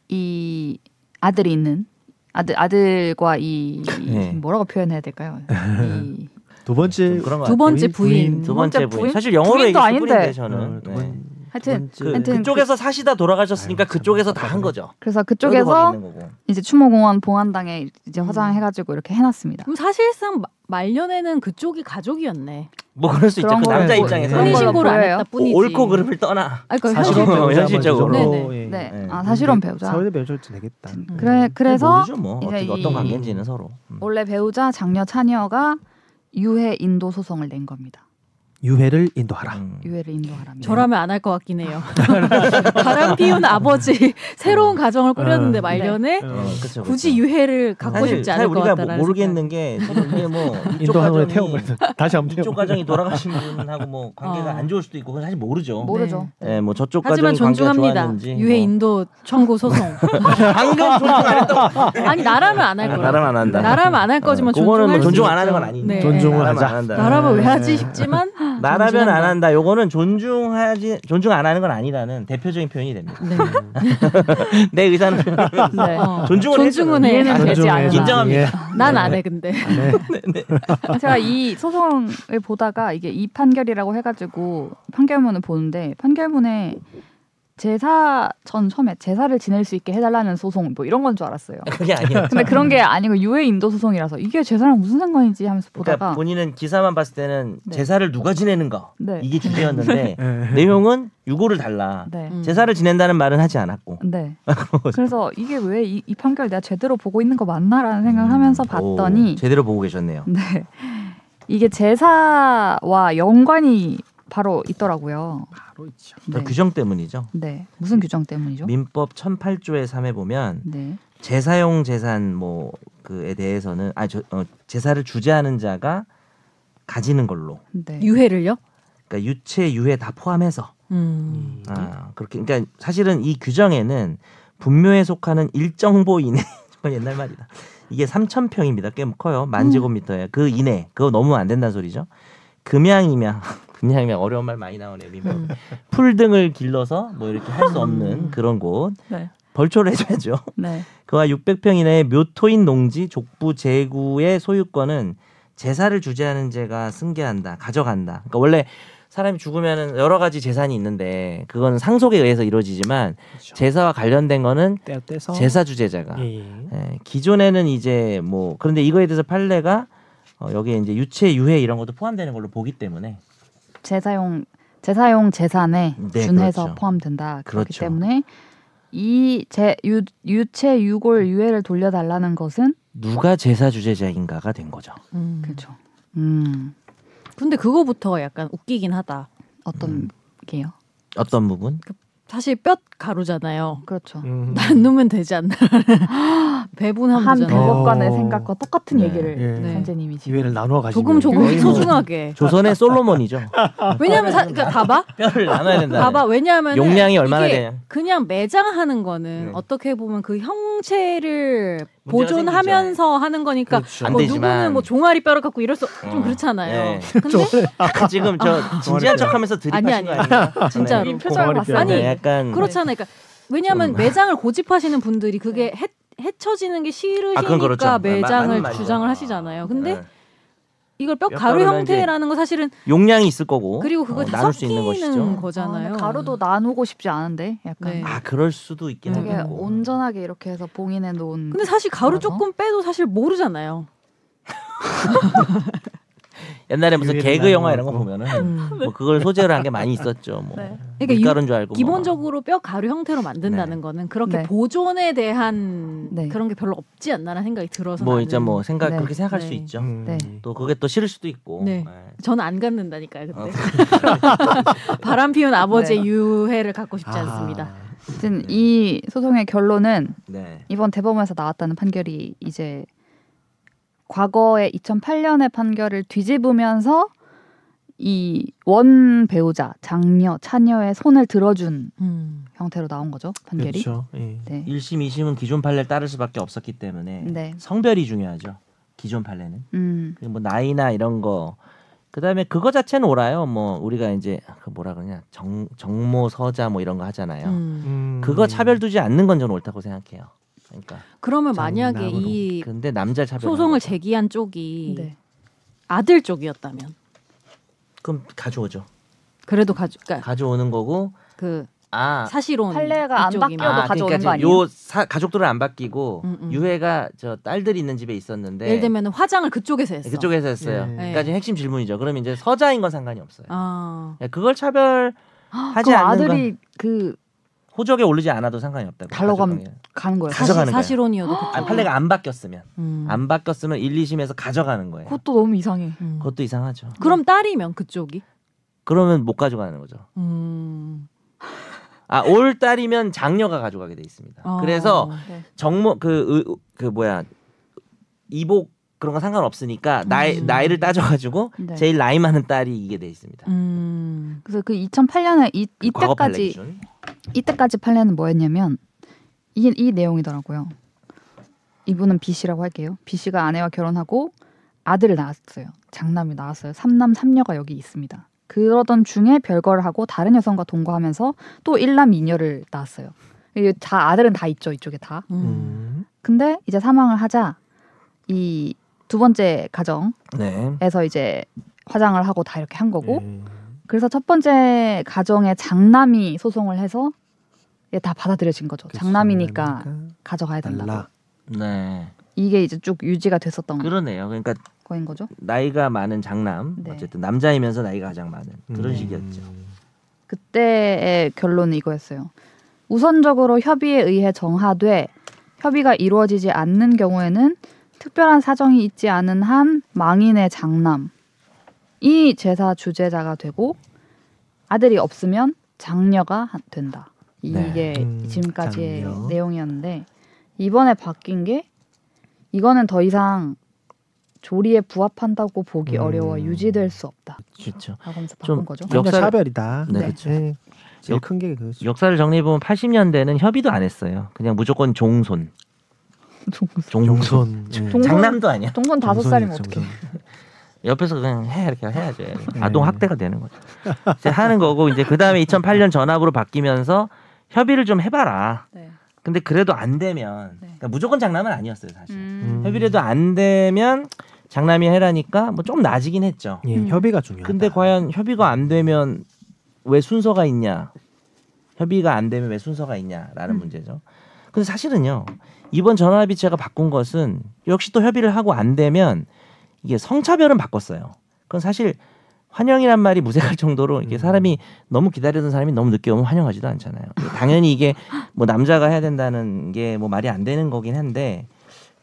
이 아들이 있는 아들 아들과 이, 이 네. 뭐라고 표현해야 될까요? 이 두 번째 두 번째 부인 두 번째 부인 사실 영어로 얘기했을 뿐인데 저는 네. 네. 하여튼, 그, 하여튼 그쪽에서 그, 사시다 돌아가셨으니까 아유, 그쪽에서 다 한 거죠. 그래서 그쪽에서 이제 추모공원 봉안당에 이제 화장해가지고 음. 이렇게 해놨습니다. 그럼 사실상 마, 말년에는 그쪽이 가족이었네. 뭐 그럴 수 있죠. 그 남자 입장에서 혼인신고를 안 했다 뿐이지. 옳고 그름을 떠나. 아니, 그러니까 사실은 현실적으로. 네네. 네. 네. 아 사실은 배우자. 사회적 배우자도 되겠다. 그래 그래서 뭐 어떤 관계인지는 서로. 원래 배우자 장녀 차녀가 유해 인도 소송을 낸 겁니다. 유해를 인도하라. 음. 유해를 인도하라. 저라면 안 할 것 같긴 해요. 바람 피운 아버지 새로운 가정을 꾸렸는데 말년에 네. 어, 그쵸, 그쵸. 굳이 유해를 갖고 사실, 싶지 않을 것 같다라는. 사실 우리가 모르겠는 게 지금 이게 뭐 이쪽 가정이 다시 한번 이쪽 가정이 돌아가신 분하고 뭐 관계가 어. 안 좋을 수도 있고 그건 사실 모르죠. 모르죠. 네. 네, 뭐 저쪽 가정이 관계가 좋았는지. 유해 뭐. 인도 청구 소송. 방금 존중 안 했다. 아니 나라면 안 할 거야. 나라면 안 한다. 나라면 안 할 거지만 존중은 뭐 존중 안 하는 건 아니네. 존중을 하자. 나라면 왜 하지 싶지만. 나라면 안 한다. 요거는 존중하지 존중 안 하는 건 아니라는 대표적인 표현이 됩니다. 네. 내 의사는 네. 어. 존중을 존중은 해야 되지 않나. 인정합니다. 난 안 해 근데. 네. 네. 제가 이 소송을 보다가 이게 이 판결이라고 해가지고 판결문을 보는데 판결문에. 제사 전 처음에 제사를 지낼 수 있게 해달라는 소송 뭐 이런 건 줄 알았어요. 그게 아니에요. 근데 그런 게 아니고 유해인도 소송이라서 이게 제사랑 무슨 상관이지 하면서 보다가 그러니까 본인은 기사만 봤을 때는 네. 제사를 누가 지내는가 네. 이게 주제였는데 네. 내용은 유고를 달라. 네. 제사를 지낸다는 말은 하지 않았고. 네. 그래서 이게 왜 이 이 판결 내가 제대로 보고 있는 거 맞나라는 생각을 음. 하면서 봤더니 오, 제대로 보고 계셨네요. 네. 이게 제사와 연관이 바로 있더라고요. 바로 있죠. 네. 규정 때문이죠. 네. 무슨 규정 때문이죠? 민법 천팔조의 삼에 보면 네. 제사용 재산 뭐 그에 대해서는 아 저, 어, 제사를 주재하는 자가 가지는 걸로. 네. 유해를요? 그러니까 유체, 유해 다 포함해서. 음. 아, 그렇게 그러니까 사실은 이 규정에는 분묘에 속하는 일정보 이내 정말 옛날 말이다. 이게 삼천 평입니다. 꽤 커요. 만 제곱미터예요. 음. 그 이내. 그거 너무 안 된다는 소리죠. 금양이면 금양이면 어려운 말 많이 나오네요. 음. 풀 등을 길러서 뭐 이렇게 할 수 없는 그런 곳 네. 벌초를 해줘야죠. 네. 그와 육백 평 이내의 묘토인 농지 족부 재구의 소유권은 제사를 주재하는 자가 승계한다, 가져간다. 그러니까 원래 사람이 죽으면 여러 가지 재산이 있는데 그건 상속에 의해서 이루어지지만 그렇죠. 제사와 관련된 거는 떼서. 제사 주재자가 예. 예. 기존에는 이제 뭐 그런데 이거에 대해서 판례가 어, 여기에 이제 유체, 유해 이런 것도 포함되는 걸로 보기 때문에 제사용 제사용 재산에 네, 준해서 그렇죠. 포함된다. 그렇기 그렇죠. 때문에 이 제 유 유체, 유골, 유해를 돌려달라는 것은 누가 제사 주재자인가가 된 거죠. 음. 그렇죠. 음. 근데 그거부터 약간 웃기긴 하다. 어떤 음. 게요? 어떤 부분? 그, 사실 뼈 가루잖아요. 그렇죠. 나누면 되지 않나. 배분하면 한 되잖아요. 백악관의 생각과 똑같은 네. 얘기를 네. 선재님이 지금 유해를 나눠 가지고 조금 조금 소중하게 조선의 솔로몬이죠. 왜냐하면 사, 그러니까 봐봐 뼈를 나눠야 된다. 봐봐 왜냐하면 용량이 얼마나 되냐. 그냥 매장하는 거는 네. 어떻게 보면 그 형체를 보존하면서 하는 거니까 그렇죠. 뭐 누구는 뭐 종아리 뼈를 갖고 이럴 수 좀 어. 그렇잖아요. 네. 근데 약간 지금 저 진지한 척하면서 들이받는 거 아니에요? 진짜로 이 표정을 봤어요. 아니 약간 그렇잖아요. 그러니까 왜냐하면 좀... 매장을 고집하시는 분들이 그게 해 헤쳐지는 게 싫으시니까 아, 그렇죠. 매장을 마, 주장을 하시잖아요. 근데 네. 이걸 뼈 가루 형태라는 거 사실은 용량이 있을 거고 그리고 그거 어, 다 섞이는 거잖아요. 아, 가루도 나누고 싶지 않은데 약간 네. 아 그럴 수도 있긴 하고 되게 온전하게 이렇게 해서 봉인해 놓은 근데 사실 가루 거라서? 조금 빼도 사실 모르잖아요. 옛날에 무슨 개그 영화 이런 거 보면은 음. 뭐 그걸 소재로 한 게 많이 있었죠. 뭐 네. 그러니까 밀가루인 줄 알고 기본적으로 막. 뼈 가루 형태로 만든다는 네. 거는 그렇게 네. 보존에 대한 네. 그런 게 별로 없지 않나라는 생각이 들어서 뭐 이제 뭐 생각 네. 그렇게 생각할 네. 수 있죠. 음. 네. 또 그게 또 싫을 수도 있고. 네. 네. 저는 안 갖는다니까요. 그때 바람 피운 아버지의 네. 유해를 갖고 싶지 아. 않습니다. 아무튼 네. 이 소송의 결론은 네. 이번 대법원에서 나왔다는 판결이 이제. 과거의 이천팔 년의 판결을 뒤집으면서 이 원 배우자, 장녀, 차녀의 손을 들어준 음. 형태로 나온 거죠. 판결이. 그렇죠. 예. 네. 일 심, 이 심은 기존 판례를 따를 수밖에 없었기 때문에 네. 성별이 중요하죠. 기존 판례는. 음. 뭐 나이나 이런 거. 그다음에 그거 자체는 옳아요. 뭐 우리가 이제 그 뭐라 그러냐. 정, 정모, 서자 뭐 이런 거 하잖아요. 음. 그거 차별 두지 않는 건 저는 옳다고 생각해요. 그러니까 그러면 만약에 이 근데 남자 소송을 제기한 쪽이 네. 아들 쪽이었다면 그럼 가져오죠. 그래도 가져 그러니까 가져오는 거고 그 아, 사실은 판례가 안 바뀌어도 아, 가져오는 그러니까 거 아니에요? 요 사, 가족들은 안 바뀌고 음, 음. 유해가 저 딸들이 있는 집에 있었는데 예를 들면 화장을 그쪽에서 했어. 그쪽에서 했어요. 예. 그러니까 지금 핵심 질문이죠. 그럼 이제 서자인 건 상관이 없어요. 아. 그걸 차별하지 않는 아들이 건 그 호적에 오르지 않아도 상관이 없다고. 달러 가는 거예요. 사실, 사실혼이어도. 아니, 판례가 안 바뀌었으면. 음. 안 바뀌었으면 일, 이 심에서 가져가는 거예요. 그것도 너무 이상해. 음. 그것도 이상하죠. 그럼 딸이면 그쪽이? 그러면 못 가져가는 거죠. 음... 아, 올 달이면 장녀가 가져가게 돼 있습니다. 아, 그래서 네. 정모 그, 그, 그 뭐야 이복 그런 거 상관없으니까 음. 나이 나이를 따져가지고 네. 제일 나이 많은 딸이 이게 돼 있습니다. 음, 그래서 그 이천팔 년에 이 이때까지 이때까지 판례는 뭐였냐면 이 이 내용이더라고요. 이분은 B 씨라고 할게요. B 씨가 아내와 결혼하고 아들을 낳았어요. 장남이 낳았어요. 삼남 삼녀가 여기 있습니다. 그러던 중에 별거를 하고 다른 여성과 동거하면서 또 일남 이녀를 낳았어요. 다 아들은 다 있죠, 이쪽에 다. 음. 근데 이제 사망을 하자 이 두 번째 가정에서 네. 이제 화장을 하고 다 이렇게 한 거고. 음. 그래서 첫 번째 가정의 장남이 소송을 해서 다 받아들여진 거죠. 그 장남이니까 가져가야 된다고. 네. 이게 이제 쭉 유지가 됐었던 거예요. 그러네요. 그러니까 거인 거죠. 나이가 많은 장남, 네. 어쨌든 남자이면서 나이가 가장 많은 그런 음. 식이었죠. 그때의 결론은 이거였어요. 우선적으로 협의에 의해 정하되 협의가 이루어지지 않는 경우에는 특별한 사정이 있지 않은 한 망인의 장남이 제사 주재자가 되고 아들이 없으면 장녀가 된다. 이게 네. 음, 지금까지의 장녀. 내용이었는데 이번에 바뀐 게 이거는 더 이상 조리에 부합한다고 보기 음. 어려워 유지될 수 없다. 그렇죠. 좀 거죠? 역사 차별이다. 네, 네. 그렇죠. 네. 제일 큰 게 그 역사를 정리해 보면 팔십 년대는 협의도 안 했어요. 그냥 무조건 종손. 종손. 종손. 종손. 장남도 아니야. 종손 다섯 살이면 어떡해. 옆에서 그냥 해 이렇게 해야죠. 아동 학대가 되는 거죠. 이제 하는 거고 이제 그 다음에 이천팔 년 전학으로 바뀌면서 협의를 좀 해봐라. 네. 근데 그래도 안 되면 네. 그러니까 무조건 장남은 아니었어요 사실. 음. 협의라도 안 되면 장남이 해라니까 뭐 좀 낮이긴 했죠. 예, 음. 협의가 중요하다. 근데 과연 협의가 안 되면 왜 순서가 있냐? 협의가 안 되면 왜 순서가 있냐라는 음. 문제죠. 근데 사실은요 이번 전환합의체가 바꾼 것은 역시 또 협의를 하고 안 되면 이게 성차별은 바꿨어요. 그건 사실 환영이란 말이 무색할 정도로 이게 사람이 너무 기다리던 사람이 너무 늦게 오면 환영하지도 않잖아요. 당연히 이게 뭐 남자가 해야 된다는 게 뭐 말이 안 되는 거긴 한데,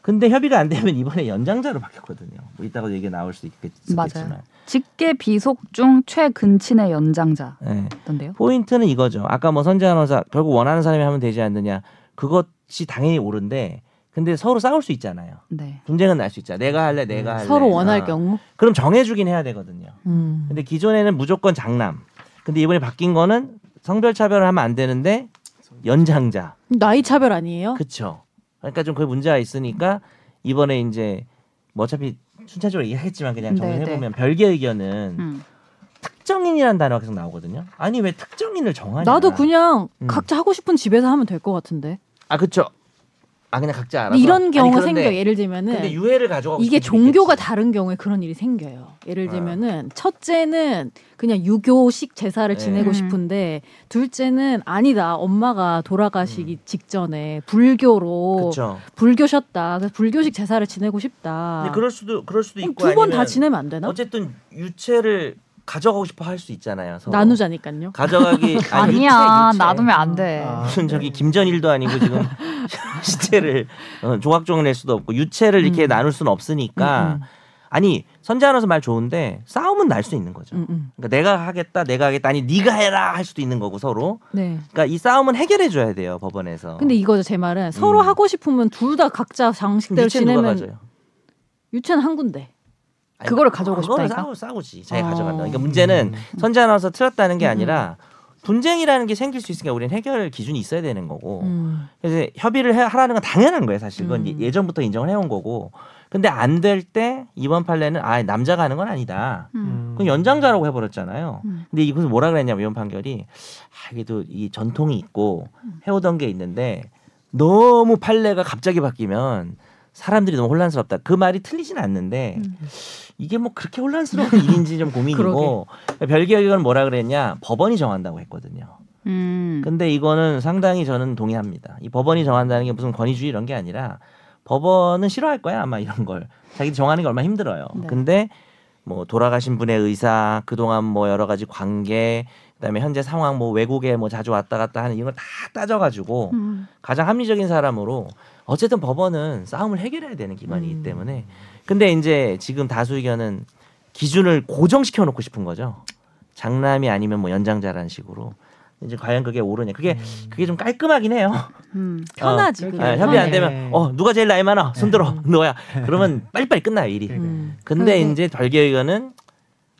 근데 협의가 안 되면 이번에 연장자로 바뀌었거든요. 뭐 이따가 얘기 나올 수 있겠지만 맞아요. 직계 비속 중 최근친의 연장자던데요. 네. 포인트는 이거죠. 아까 뭐 선재 아나운서 결국 원하는 사람이 하면 되지 않느냐. 그것이 당연히 옳은데. 근데 서로 싸울 수 있잖아요. 네. 분쟁은 날 수 있잖아. 내가 할래, 내가 음, 할래. 서로 원할 어. 경우. 그럼 정해주긴 해야 되거든요. 음. 근데 기존에는 무조건 장남. 근데 이번에 바뀐 거는 성별 차별을 하면 안 되는데 연장자. 나이 차별 아니에요? 그렇죠. 그러니까 좀 그 문제가 있으니까 이번에 이제 뭐 어차피 순차적으로 얘기하겠지만 그냥 정리해보면 별개 의견은 음. 특정인이라는 단어가 계속 나오거든요. 아니 왜 특정인을 정하냐. 나도 그냥 음. 각자 하고 싶은 집에서 하면 될 것 같은데. 아 그렇죠. 아 그냥 각자 알아서 이런 경우가 아니, 그런데, 생겨. 예를 들면은 근데 유해를 가져가고 이게 종교가 있겠지. 다른 경우에 그런 일이 생겨요. 예를 들면은 첫째는 그냥 유교식 제사를 네. 지내고 싶은데 둘째는 아니다. 엄마가 돌아가시기 음. 직전에 불교로 그쵸. 불교셨다. 그래서 불교식 제사를 지내고 싶다. 근데 그럴 수도 그럴 수도 있고 두 번 다 지내면 안 되나? 어쨌든 유체를 가져가고 싶어 할 수 있잖아요. 서로. 나누자니까요. 가져가기 아니, 아니야 유체, 유체. 나누면 안 돼. 아, 무슨 저기 김전일도 아니고 지금 시체를 어, 조각조각 낼 수도 없고 유체를 음. 이렇게 나눌 수는 없으니까 음, 음. 아니 선재 아나운서 말 좋은데 싸움은 날 수 있는 거죠. 음, 음. 그러니까 내가 하겠다, 내가 하겠다 아니 네가 해라 할 수도 있는 거고 서로. 네. 그러니까 이 싸움은 해결해 줘야 돼요 법원에서. 근데 이거죠 제 말은 서로 음. 하고 싶으면 둘 다 각자 장식대로 지내면 유체는 한 군데. 그거를 가져오고 싶다니까. 그거는 싸우지. 자기가 아... 가져간다. 그러니까 문제는 선재 아나운서 틀렸다는 게 아니라 분쟁이라는 게 생길 수 있으니까 우리는 해결 기준이 있어야 되는 거고. 음. 그래서 협의를 하라는 건 당연한 거예요. 사실 그건 음. 예전부터 인정을 해온 거고. 근데 안 될 때 이번 판례는 아 남자가 하는 건 아니다. 음. 그건 연장자라고 해버렸잖아요. 음. 근데 이것은 뭐라 그랬냐면 이번 판결이 아, 그래도 이 전통이 있고 해오던 게 있는데 너무 판례가 갑자기 바뀌면 사람들이 너무 혼란스럽다. 그 말이 틀리진 않는데 음. 이게 뭐 그렇게 혼란스러운 일인지 좀 고민이고 별개 의견은 뭐라 그랬냐 법원이 정한다고 했거든요. 음. 근데 이거는 상당히 저는 동의합니다. 이 법원이 정한다는 게 무슨 권위주의 이런 게 아니라 법원은 싫어할 거야 아마 이런 걸. 자기들 정하는 게 얼마나 힘들어요. 네. 근데 뭐 돌아가신 분의 의사 그동안 뭐 여러 가지 관계 그다음에 현재 상황 뭐 외국에 뭐 자주 왔다 갔다 하는 이런 걸 다 따져가지고 음. 가장 합리적인 사람으로 어쨌든 법원은 싸움을 해결해야 되는 기관이기 음. 때문에 근데 이제 지금 다수 의견은 기준을 고정시켜 놓고 싶은 거죠. 장남이 아니면 뭐 연장자라는 식으로 이제 과연 그게 옳으냐. 그게 음. 그게 좀 깔끔하긴 해요. 음, 편하지. 어, 아, 협의 안 되면 어 누가 제일 나이 많아? 손들어. 네. 너야. 그러면 빨리빨리 끝나요 일이. 음. 근데 그리고, 이제 별개의견은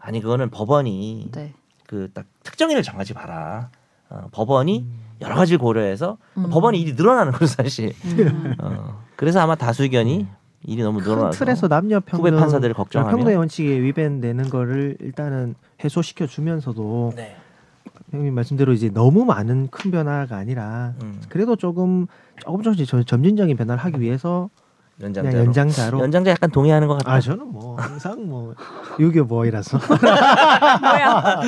아니 그거는 법원이 네. 그 딱 특정인을 정하지 마라. 어, 법원이 음. 여러 가지 고려해서 음. 법원이 일이 늘어나는 거죠 사실. 음. 어, 그래서 아마 다수 의견이 음. 일이 너무 늘어나서 큰 틀에서 남녀 평등, 후배 판사들을 걱정하면 평등의 원칙에 위배되는 거를 일단은 해소시켜 주면서도 네. 형님 말씀대로 이제 너무 많은 큰 변화가 아니라 음. 그래도 조금 조금 조금씩 점진적인 변화를 하기 위해서 연장자로 연장자로 연장자 약간 동의하는 것 같아요. 아 저는 뭐 항상 뭐 유교보이라서 뭐야.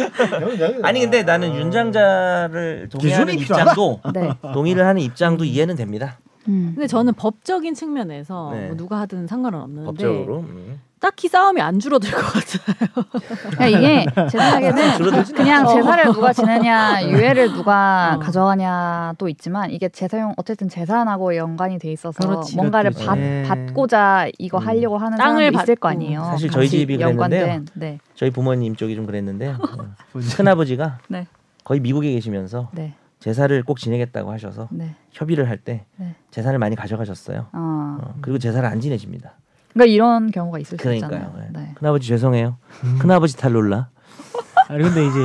아니 근데 나는 연장자를 동의하는 입장도 네. 동의를 하는 입장도 이해는 됩니다. 음. 근데 저는 법적인 측면에서 네. 뭐 누가 하든 상관은 없는데 법적으로 음. 딱히 싸움이 안 줄어들 것 같아요. 이게 제 생각에는 그냥 제사를 누가 지내냐, 유해를 누가 어. 가져가냐도 있지만 이게 제사용 어쨌든 재산하고 연관이 돼 있어서 그렇지, 뭔가를 받, 받고자 이거 음. 하려고 하는 땅을 받을 거 아니에요. 사실 저희 집이 그랬는데요. 네. 저희 부모님 쪽이 좀 그랬는데 큰아버지가 네. 거의 미국에 계시면서 네. 제사를 꼭 지내겠다고 하셔서 네. 협의를 할 때 네. 재산을 많이 가져가셨어요. 아. 어, 그리고 제사를 안 지내십니다. 그러니까 이런 경우가 있을 수 있잖아요. 네. 큰아버지 죄송해요. 음. 큰아버지 탈룰라. 아니 근데 이제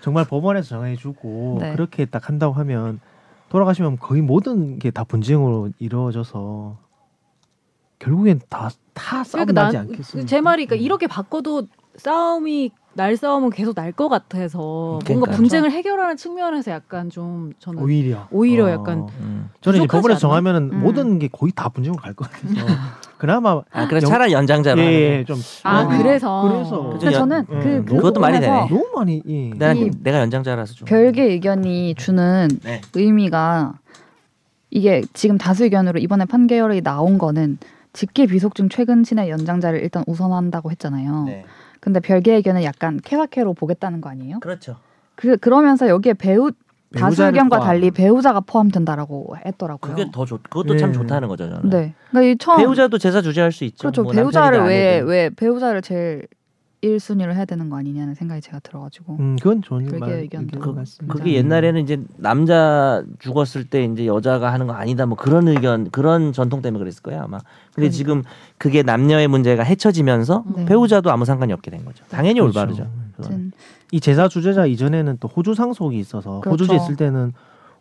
정말 법원에서 정해주고 네. 그렇게 딱 한다고 하면 돌아가시면 거의 모든 게 다 분쟁으로 이루어져서 결국엔 다 다 싸움 그러니까 나지 않겠습니까? 제 말이 그러니까 이렇게 바꿔도 싸움이 날 싸움은 계속 날 것 같아서 그러니까, 뭔가 분쟁을 그렇죠? 해결하는 측면에서 약간 좀 저는 오히려 오히려 어, 약간 음. 저는 이제 법원에서 정하면은 음. 모든 게 거의 다 분쟁으로 갈 것 같아서 그나마 아 그래서 영... 차라리 연장자로 예, 예, 좀 아 어, 그래서 그래서 근데 저는 예, 그, 그 그것도 많이 되네 너무 많이 예. 내가, 내가 연장자라서 좀 별개 의견이 주는 네. 의미가 이게 지금 다수 의견으로 이번에 판결이 나온 거는 직계비속증 최근신의 연장자를 일단 우선한다고 했잖아요. 네. 근데 별개의 의견은 약간 케바케로 보겠다는 거 아니에요? 그렇죠. 그, 그러면서 여기에 배우 다수 의견과 포함. 달리 배우자가 포함된다라고 했더라고요. 그게 더 좋, 그것도 네. 참 좋다는 거죠, 저는. 네. 그러니까 이 처음 배우자도 제사 주재할 수 있죠. 그렇죠. 뭐 배우자를 왜, 왜 배우자를 제일 일 순위로 해야 되는 거 아니냐는 생각이 제가 들어가지고. 음, 그건 좋은 별개의 의견도 그, 같습니다. 그게 옛날에는 이제 남자 죽었을 때 이제 여자가 하는 거 아니다 뭐 그런 의견 그런 전통 때문에 그랬을 거예요 아마. 근데 그러니까. 지금 그게 남녀의 문제가 헤쳐지면서 네. 배우자도 아무 상관이 없게 된 거죠. 당연히 그렇죠. 올바르죠. 그건. 이 제사 주재자 이전에는 또 호주 상속이 있어서 그렇죠. 호주에 있을 때는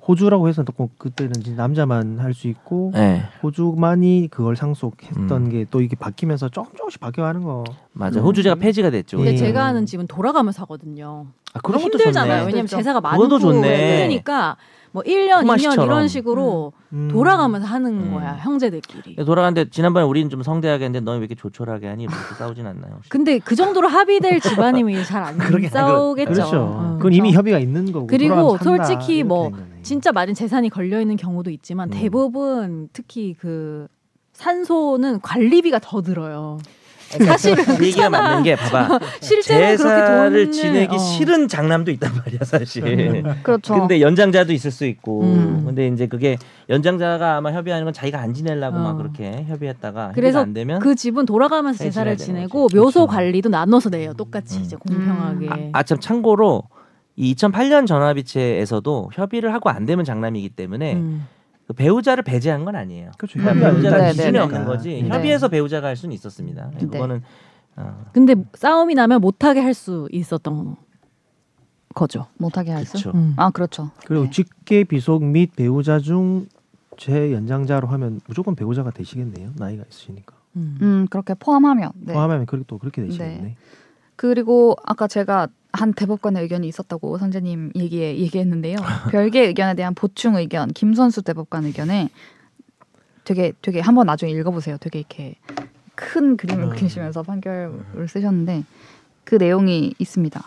호주라고 해서 또 그때는 이제 남자만 할 수 있고 네. 호주만이 그걸 상속했던 음. 게 또 이게 바뀌면서 조금 조금씩 바뀌어가는 거 맞아 음. 호주제가 폐지가 됐죠. 근데 예. 제가 하는 집은 돌아가면서 하거든요. 아, 그런 것도 힘들잖아요. 좋네. 왜냐면 제사가 많고 힘드니까 뭐 일 년, 이 년 이런 식으로 음. 돌아가면서 하는 음. 거야 형제들끼리. 돌아가는데 지난번에 우리는 좀 성대하게 했는데 너는 왜 이렇게 조촐하게 하니? 이렇게 싸우진 않나요? 혹시? 근데 그 정도로 합의될 집안이면 잘 안 싸우겠죠. 그렇죠. 음. 그건 이미 협의가 있는 거고. 그리고 솔직히 뭐 진짜 많은 재산이 걸려 있는 경우도 있지만 음. 대부분 특히 그 산소는 관리비가 더 들어요. 사실은 그 얘기가 맞는 게 봐봐. 실제로 제사를 그렇게 돈을 지내기 어. 싫은 장남도 있단 말이야 사실. 그렇죠. 근데 연장자도 있을 수 있고. 음. 근데 이제 그게 연장자가 아마 협의하는 건 자기가 안 지내려고 어. 막 그렇게 협의했다가 그래서 안 되면 그 집은 돌아가면서 제사를 지내고 묘소 그렇죠. 관리도 나눠서 내요. 똑같이 음. 이제 공평하게. 음. 아, 참 참고로 이 이천팔 년 전화비체에서도 협의를 하고 안 되면 장남이기 때문에. 음. 배우자를 배제한 건 아니에요. 그렇죠. 그러니까 배우자가 기준이 없는 거지. 네. 협의해서 배우자가 할 수는 있었습니다. 네. 그거는. 어. 근데 싸움이 나면 못하게 할 수 있었던 거죠. 못하게 할 그렇죠. 수. 음. 아 그렇죠. 그리고 네. 직계 비속 및 배우자 중 제 연장자로 하면 무조건 배우자가 되시겠네요. 나이가 있으시니까. 음, 음 그렇게 포함하면. 네. 포함하면 그리고 또 그렇게 되시겠네. 네. 그리고 아까 제가 한 대법관의 의견이 있었다고 선재님 얘기에 얘기했는데요. 별개 의견에 대한 보충 의견, 김선수 대법관 의견에 되게 되게 한번 나중에 읽어보세요. 되게 이렇게 큰 그림을 그리시면서 판결을 쓰셨는데 그 내용이 있습니다.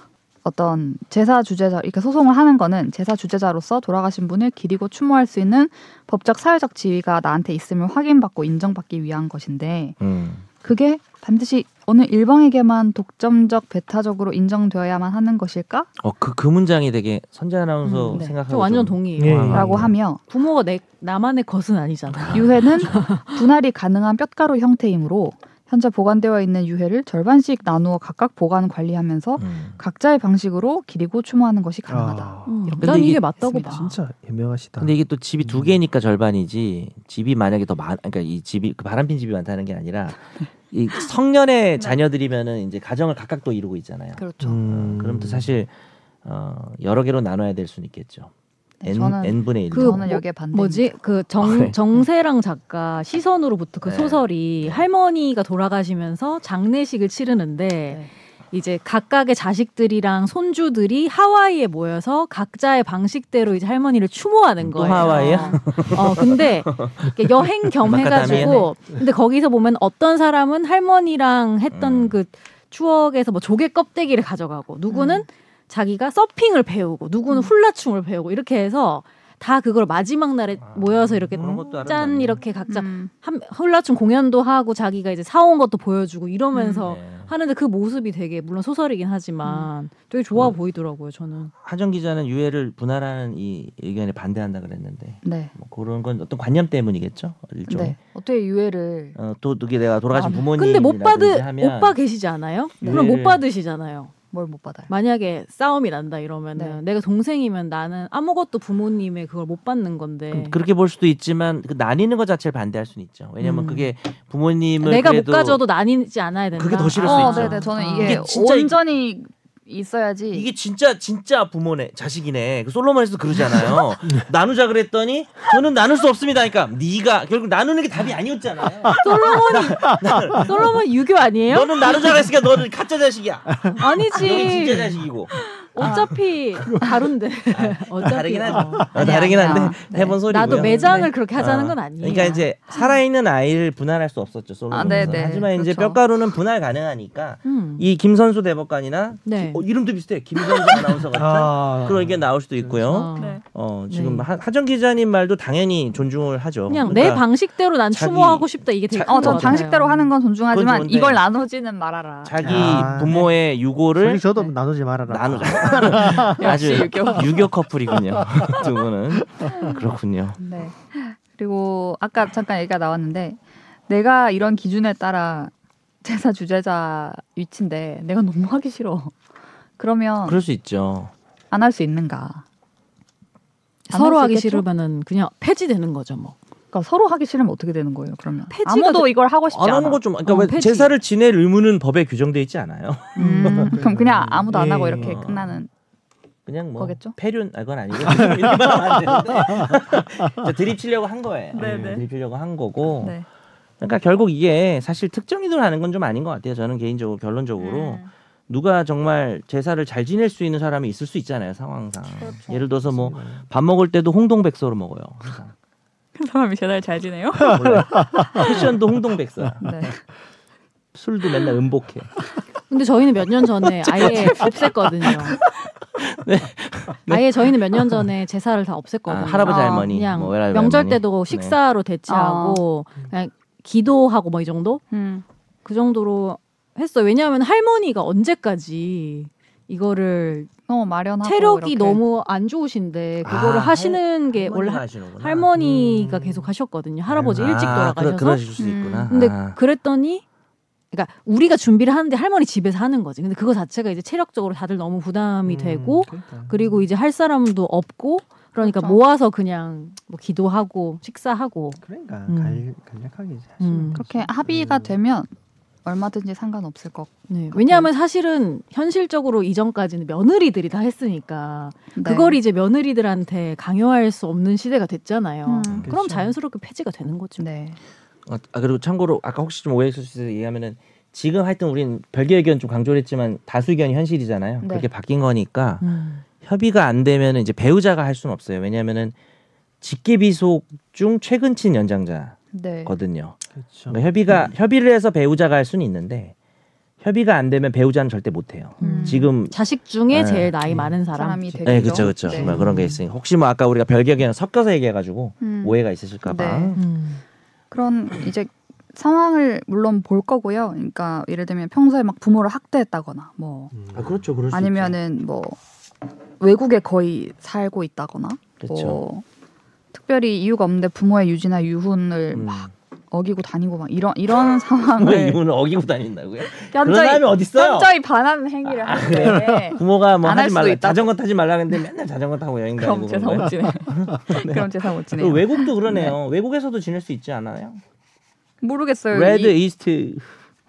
어떤 제사 주재자, 그러니까 소송을 하는 거는 제사 주재자로서 돌아가신 분을 기리고 추모할 수 있는 법적 사회적 지위가 나한테 있음을 확인받고 인정받기 위한 것인데 음. 그게 반드시 어느 일방에게만 독점적 배타적으로 인정되어야만 하는 것일까? 어, 그, 그 문장이 되게 선재 아나운서 음, 네. 생각하고 저 완전 동의해요. 네. 라고 하며 부모가 내, 나만의 것은 아니잖아요. 유해는 분할이 가능한 뼛가루 형태이므로 현재 보관되어 있는 유해를 절반씩 나누어 각각 보관 관리하면서 음. 각자의 방식으로 기리고 추모하는 것이 가능하다. 아. 음. 난 이게, 이게 맞다고 봐. 진짜 예명하시다. 근데 이게 또 집이 음. 두 개니까 절반이지. 집이 만약에 더 많, 그러니까 이 집이 그 바람핀 집이 많다는 게 아니라. 이 성년의 자녀들이면은 이제 가정을 각각 또 이루고 있잖아요. 그렇죠. 음... 어, 그럼 또 사실 어, 여러 개로 나눠야 될 수는 있겠죠. 네, N, 저는 N분의 일. 그 저는 여기에 반대. 뭐지? 그 정, 아, 그래. 정세랑 작가 시선으로부터 그 네. 소설이 할머니가 돌아가시면서 장례식을 치르는데 네. 이제 각각의 자식들이랑 손주들이 하와이에 모여서 각자의 방식대로 이제 할머니를 추모하는 거예요. 또 하와이요? 어, 근데 여행 겸 해가지고 근데 거기서 보면 어떤 사람은 할머니랑 했던 음. 그 추억에서 뭐 조개 껍데기를 가져가고 누구는 음. 자기가 서핑을 배우고 누구는 훌라춤을 배우고 이렇게 해서 다 그걸 마지막 날에 아, 모여서 이렇게 짠 이렇게 각자 음. 한, 훌라춤 공연도 하고 자기가 이제 사온 것도 보여주고 이러면서 음, 네. 하는데 그 모습이 되게 물론 소설이긴 하지만 음. 되게 좋아 음. 보이더라고요. 저는 하정 기자는 유해를 분할하는 이 의견에 반대한다 그랬는데 네. 뭐 그런 건 어떤 관념 때문이겠죠. 일종의 네. 어떻게 유해를 어, 또 이게 내가 돌아가신 아, 부모님 근데 못 받으 오빠 계시지 않아요? 네. 그럼 못 받으시잖아요. 뭘 못 받아요? 만약에 싸움이 난다 이러면은 네. 내가 동생이면 나는 아무것도 부모님의 그걸 못 받는 건데 그렇게 볼 수도 있지만 그 나뉘는 것 자체를 반대할 수는 있죠. 왜냐면 음. 그게 부모님을 내가 그래도 못 가져도 나뉘지 않아야 된다. 그게 더 싫을 어, 수 있죠. 네네. 저는 아. 이게, 이게 온전히 있어야지. 이게 진짜 진짜 부모네 자식이네. 그 솔로몬에서도 그러잖아요. 나누자 그랬더니 저는 나눌 수 없습니다. 그러니까 네가 결국 나누는 게 답이 아니었잖아요. 솔로몬이 나, 솔로몬 유교 아니에요? 너는 나누자 그랬으니까 너는 가짜 자식이야. 아니지. 너는 진짜 자식이고. 어차피 아. 다른데. 아, 어차피 다르긴 하죠. 어. 다르긴 한데 네. 해본 소리고요. 나도 매장을 근데, 그렇게 하자는 어. 건 아니에요. 그러니까 이제 살아있는 아이를 분할할 수 없었죠. 솔로몬에서. 아, 하지만 그렇죠. 이제 뼈가루는 분할 가능하니까 음. 이 김선수 대법관이나 네. 어, 이름도 비슷해. 김선수 아나운서 같은 아. 그런 게 나올 수도 있고요. 그렇죠. 어, 지금 네. 하, 하정 기자님 말도 당연히 존중을 하죠. 그냥 그러니까 내 방식대로 난 자기, 추모하고 싶다. 이게 되게 어, 저 방식대로 하는 건 존중하지만 이걸 나누지는 말아라. 자기 아. 부모의 유고를 저기 저도 네. 나누지 말아라. 나누자. 아주 유교. 유교 커플이군요. 두 분은 그렇군요. 네. 그리고 아까 잠깐 얘기가 나왔는데 내가 이런 기준에 따라 제사 주재자 위치인데 내가 너무 하기 싫어. 그러면 그럴 수 있죠. 안 할 수 있는가? 서로 하기 싫으면은 그냥 폐지되는 거죠, 뭐. 그러니까 서로 하기 싫으면 어떻게 되는 거예요? 그러면 아무도 이걸 하고 싶지 않아. 안 하는 거 좀. 그러니까 어, 왜 폐지. 제사를 지낼 의무는 법에 규정돼 있지 않아요. 음, 그럼 그냥 아무도 안 하고 이렇게 예. 끝나는. 그냥 뭐 거겠죠? 폐륜 아, 그건 아니고 드립 치려고 한 거예요. 네네. 드립 치려고 한 거고. 네. 그러니까 결국 이게 사실 특정인으로 하는 건 좀 아닌 것 같아요. 저는 개인적으로 결론적으로. 음. 누가 정말 제사를 잘 지낼 수 있는 사람이 있을 수 있잖아요. 상황상. 그렇죠. 예를 들어서 뭐 밥 먹을 때도 홍동백서로 먹어요. 항상. 그 사람이 제사를 잘 지내요? 패션도 홍동백서. 네. 술도 맨날 음복해. 근데 저희는 몇 년 전에 아예 없앴거든요. 네. 네. 아예 저희는 몇 년 전에 제사를 다 없앴거든요. 아, 할아버지 할머니. 그냥 뭐 명절 할머니. 때도 식사로 네. 대체하고 아. 그냥 기도하고 뭐 이 정도? 음. 그 정도로 했어요. 왜냐하면 할머니가 언제까지 이거를 어, 마련하고 체력이 이렇게. 너무 안 좋으신데 그거를 아, 하시는 할, 게 원래 하시는구나. 할머니가 음. 계속 하셨거든요. 할아버지 음. 일찍 아, 돌아가셔서. 그러실 수 있구나. 음. 근데 아. 그랬더니 그러니까 우리가 준비를 하는데 할머니 집에서 하는 거지. 근데 그거 자체가 이제 체력적으로 다들 너무 부담이 음, 되고 그러니까. 그리고 이제 할 사람도 없고 그러니까 그렇죠. 모아서 그냥 뭐 기도하고 식사하고. 그러니까 음. 간략하게 음. 그렇게 합의가 음. 되면. 얼마든지 상관없을 것 같아요. 네, 왜냐하면 사실은 현실적으로 이전까지는 며느리들이 다 했으니까 네. 그걸 이제 며느리들한테 강요할 수 없는 시대가 됐잖아요. 음, 그럼 그렇죠. 자연스럽게 폐지가 되는 거죠. 네. 아, 그리고 참고로 아까 혹시 좀 오해했을 수 있어서 얘기하면은 지금 하여튼 우린 별개 의견 좀 강조를 했지만 다수 의견이 현실이잖아요. 네. 그렇게 바뀐 거니까 음. 협의가 안 되면은 이제 배우자가 할 수는 없어요. 왜냐하면은 직계비속 중 최근친 연장자. 네. 거든요. 그렇죠. 그러니까 협의가 네. 협의를 해서 배우자가 할 수는 있는데 협의가 안 되면 배우자는 절대 못 해요. 음. 지금 자식 중에 네. 제일 나이 많은 사람. 사람이 되죠. 네, 그렇죠, 그렇죠. 네. 뭐 그런 게 있으니 혹시 뭐 아까 우리가 별개 의견 섞어서 얘기해가지고 음. 오해가 있으실까봐. 네. 음. 그런 이제 상황을 물론 볼 거고요. 그러니까 예를 들면 평소에 막 부모를 학대했다거나 뭐. 음. 아 그렇죠, 그렇죠. 아니면은 뭐 외국에 거의 살고 있다거나. 그렇죠. 뭐 특별히 이유가 없는데 부모의 유지나 유훈을 음. 막 어기고 다니고 막 이런 이런 상황을 이분은 어기고 다닌다고요? 그런 사람이 어디 있어요? 현저히 반하는 행위를 아, 하는데 아, 그래. 부모가 뭐 하지 말라 자전거 타지 말라 했는데 맨날 자전거 타고 여행 다니고 그럼 재산 못 지내. 그럼 재산 못 지내. 외국도 그러네요. 네. 외국에서도 지낼 수 있지 않아요? 모르겠어요. 레드 이... 이스트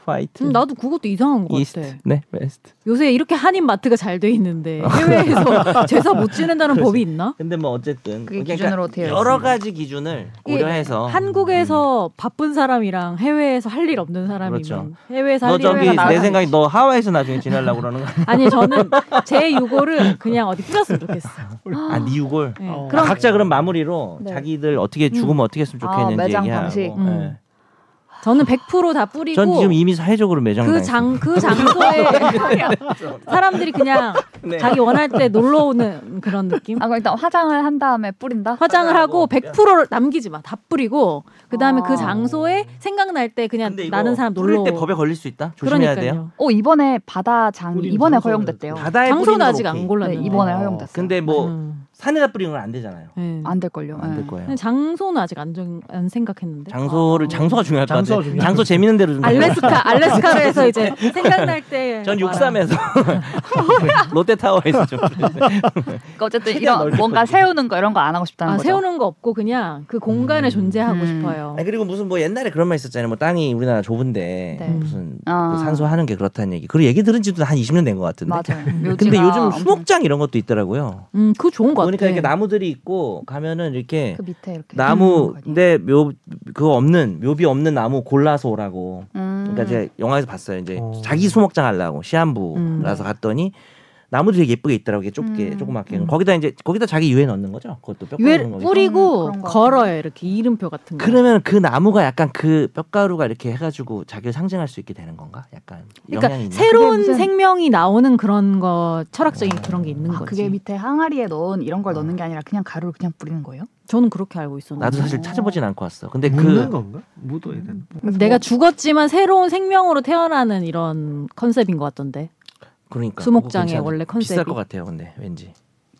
화이트. 음, 나도 그것도 이상한 것 이스트. 같아. 네, 웨스트. 요새 이렇게 한인 마트가 잘 돼 있는데 해외에서 제사 못 지낸다는 법이 있나? 근데 뭐 어쨌든 그게 기준으로 되어 있습니다. 여러 가지 기준을 고려해서 한국에서 음. 바쁜 사람이랑 해외에서 할 일 없는 사람이면 그렇죠. 해외에서 할 일 없는 사람이. 너 저기 내 생각에 너 하와이에서 나중에 지내려고 그러는 거 아니야? 아니 저는 제 유골은 그냥 어디 뿌렸으면 좋겠어. 아, 네 유골. 네. 어. 그럼, 각자 그런 마무리로 네. 자기들 어떻게 죽으면 음. 어떻게 했으면 좋겠는지 아, 매장 방식. 음. 네. 저는 백 퍼센트 다 뿌리고 전 지금 이미 사회적으로 매장 그 장 그 장소에 사람들이 그냥 네. 자기 원할 때 놀러 오는 그런 느낌. 아, 그럼 일단 화장을 한 다음에 뿌린다. 화장을 하고 백 퍼센트 남기지 마. 다 뿌리고 그다음에 아. 그 장소에 생각날 때 그냥 나는 사람 놀러. 뿌릴 때 법에 걸릴 수 있다. 조심해야 그러니까요. 돼요. 오 이번에 바다 장 이번에 허용됐대요. 바다에 장소는 아직 안 골랐는데 네, 이번에 어. 허용됐어. 근데 뭐 음. 산에다 뿌리는 건 안 되잖아요. 네. 안 될 걸요. 안 될 거예요. 장소는 아직 안, 정, 안 생각했는데. 장소를 아. 장소가 중요할 것 같아요. 장소 재밌는 대로 좀 알래스카 알래스카로 해서 이제 생각날 때 전 육삼에서 롯데타워에서 좀 어쨌든 이런 뭔가 세우는 거 이런 거 안 하고 싶다는 아, 거죠. 세우는 거 없고 그냥 그 공간에 음. 존재하고 음. 싶어요. 아니, 그리고 무슨 뭐 옛날에 그런 말 있었잖아요. 뭐 땅이 우리나라 좁은데 네. 무슨 아. 뭐 산소 하는 게 그렇다는 얘기. 그리고 얘기 들은 지도 한 이십 년 된 것 같은데. 맞아요. 근데 요즘 수목장 이런 것도 있더라고요. 음, 그거 좋은 것 같아요. 그러니까 이렇게 나무들이 있고 가면은 이렇게 그 밑에 이렇게 나무 근데 묘 그거 없는 묘비 없는 나무 골라서 오라고. 음. 그러니까 제가 영화에서 봤어요. 이제 오. 자기 수목장 하려고 시한부라서 음. 갔더니 나무도 되게 예쁘게 있더라고. 이게 좁게 음. 조그맣게. 음. 거기다 이제 거기다 자기 유해 넣는 거죠. 그것도 뼈가루 넣는 거죠. 뿌리고 음, 걸어요. 이렇게 이름표 같은 거. 그러면 그 나무가 약간 그 뼈가루가 이렇게 해가지고 자기를 상징할 수 있게 되는 건가? 약간 그러니까 영향이 새로운 무슨... 생명이 나오는 그런 거 철학적인 어. 그런 게 있는 아, 거지. 그게 밑에 항아리에 넣은 이런 걸 넣는 게 아니라 그냥 가루를 그냥 뿌리는 거예요? 저는 그렇게 알고 있었는데 나도 사실 찾아보진 않고 왔어. 근데 묻는 그 건가? 묻어야 되는. 내가 죽었지만 새로운 생명으로 태어나는 이런 컨셉인 것 같던데. 그러니까 수목장의 원래 컨셉이 비쌀 것 같아요. 근데 왠지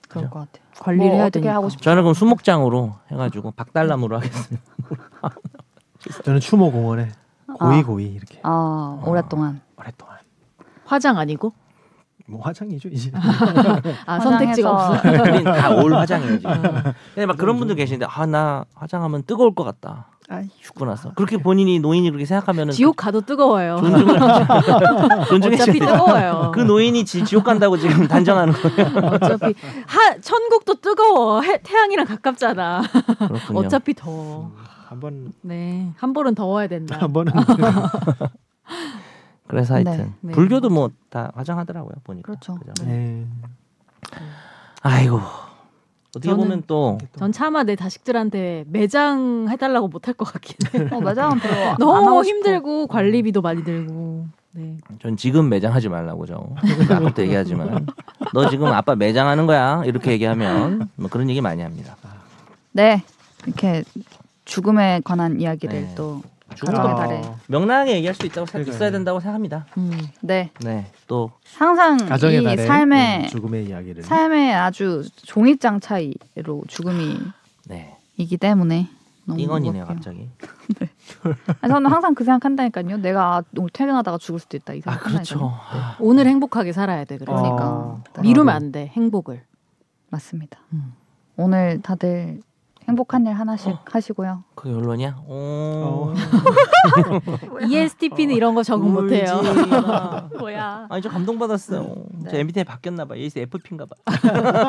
그런 것 같아요. 관리를 뭐 해야 되니까. 하고 싶어요. 저는 그럼 수목장으로 해가지고 박달나무로 하겠습니다. 저는 추모공원에 고이 고이 이렇게. 아 어, 오랫동안. 오랫동안. 화장 아니고? 뭐 화장이죠 이제. 아 선택지가 없어. 우린 다 올 화장이지. 근데 막 그런 분들 계시는데 아 나 화장하면 뜨거울 것 같다. 아이, 죽고 나서 그렇게 본인이 노인이 그렇게 생각하면은 지옥 가도 뜨거워요. 존중을 존중해 어차피 뜨거워요. 그 노인이 지, 지옥 간다고 지금 단정하는 거예요. 어차피 하, 천국도 뜨거워. 해, 태양이랑 가깝잖아. 그렇군요. 어차피 더워. 음, 한 번. 네, 한 번은 더워야 된다. 한 번은. 그래서 하여튼 네, 네. 불교도 뭐 다 화장하더라고요 보니까. 그렇죠. 네. 아이고. 어떻게 저는, 보면 또 전 차마 내 자식들한테 매장 해달라고 못할 것 같긴 해. 어, 매장은 별로 너무 힘들고 관리비도 많이 들고. 네. 전 지금 매장하지 말라고 저. 아까부터 얘기하지만 너 지금 아빠 매장하는 거야 이렇게 얘기하면 뭐 그런 얘기 많이 합니다. 네. 이렇게 죽음에 관한 이야기를 네. 또. 가정의 달에 명랑하게 얘기할 수 있다고 생각 있어야 된다고 생각합니다. 음. 네. 네. 또 항상 가정의 이 달에 삶의 음, 죽음의 이야기를 삶의 아주 종이장 차이로 죽음이 네. 이기 때문에 너무 인원이네요, 갑자기. 네. 아니, 저는 항상 그 생각한다니까요. 내가 오늘 퇴근하다가 죽을 수도 있다. 이 생각. 아, 그렇죠. 네. 오늘 행복하게 살아야 돼. 그러니까 어, 네. 미루면 안 돼. 행복을. 맞습니다. 음. 오늘 다들 행복한 일 하나씩 어? 하시고요. 그게 언론이야? 오. 이에스티피는 이런 거 적응 못해요. 뭐야? 아니 저 감동 받았어요. 네. 저 엠비티아이 바뀌었나 봐. 이에스에프피인가 봐.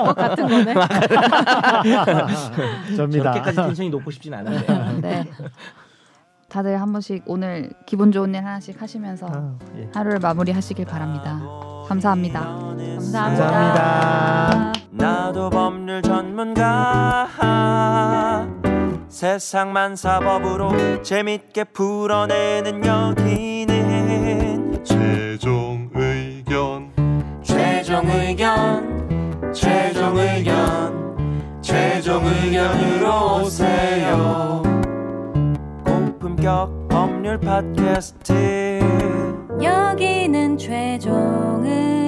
뭐 같은 거네. 접니다. 저렇게까지 텐션이 높고 싶진 않은데. 네. 다들 한 번씩 오늘 기분 좋은 일 하나씩 하시면서 아, 예. 하루를 마무리하시길 바랍니다. 감사합니다. 감사합니다. 감사합니다. 나도 법률 전문가 세상만 사법으로 재밌게 풀어내는 여기는 최종 의견 최종 의견 최종 의견 최종 의견으로 오세요. 고품격 법률 팟캐스트 여기는 최종 의견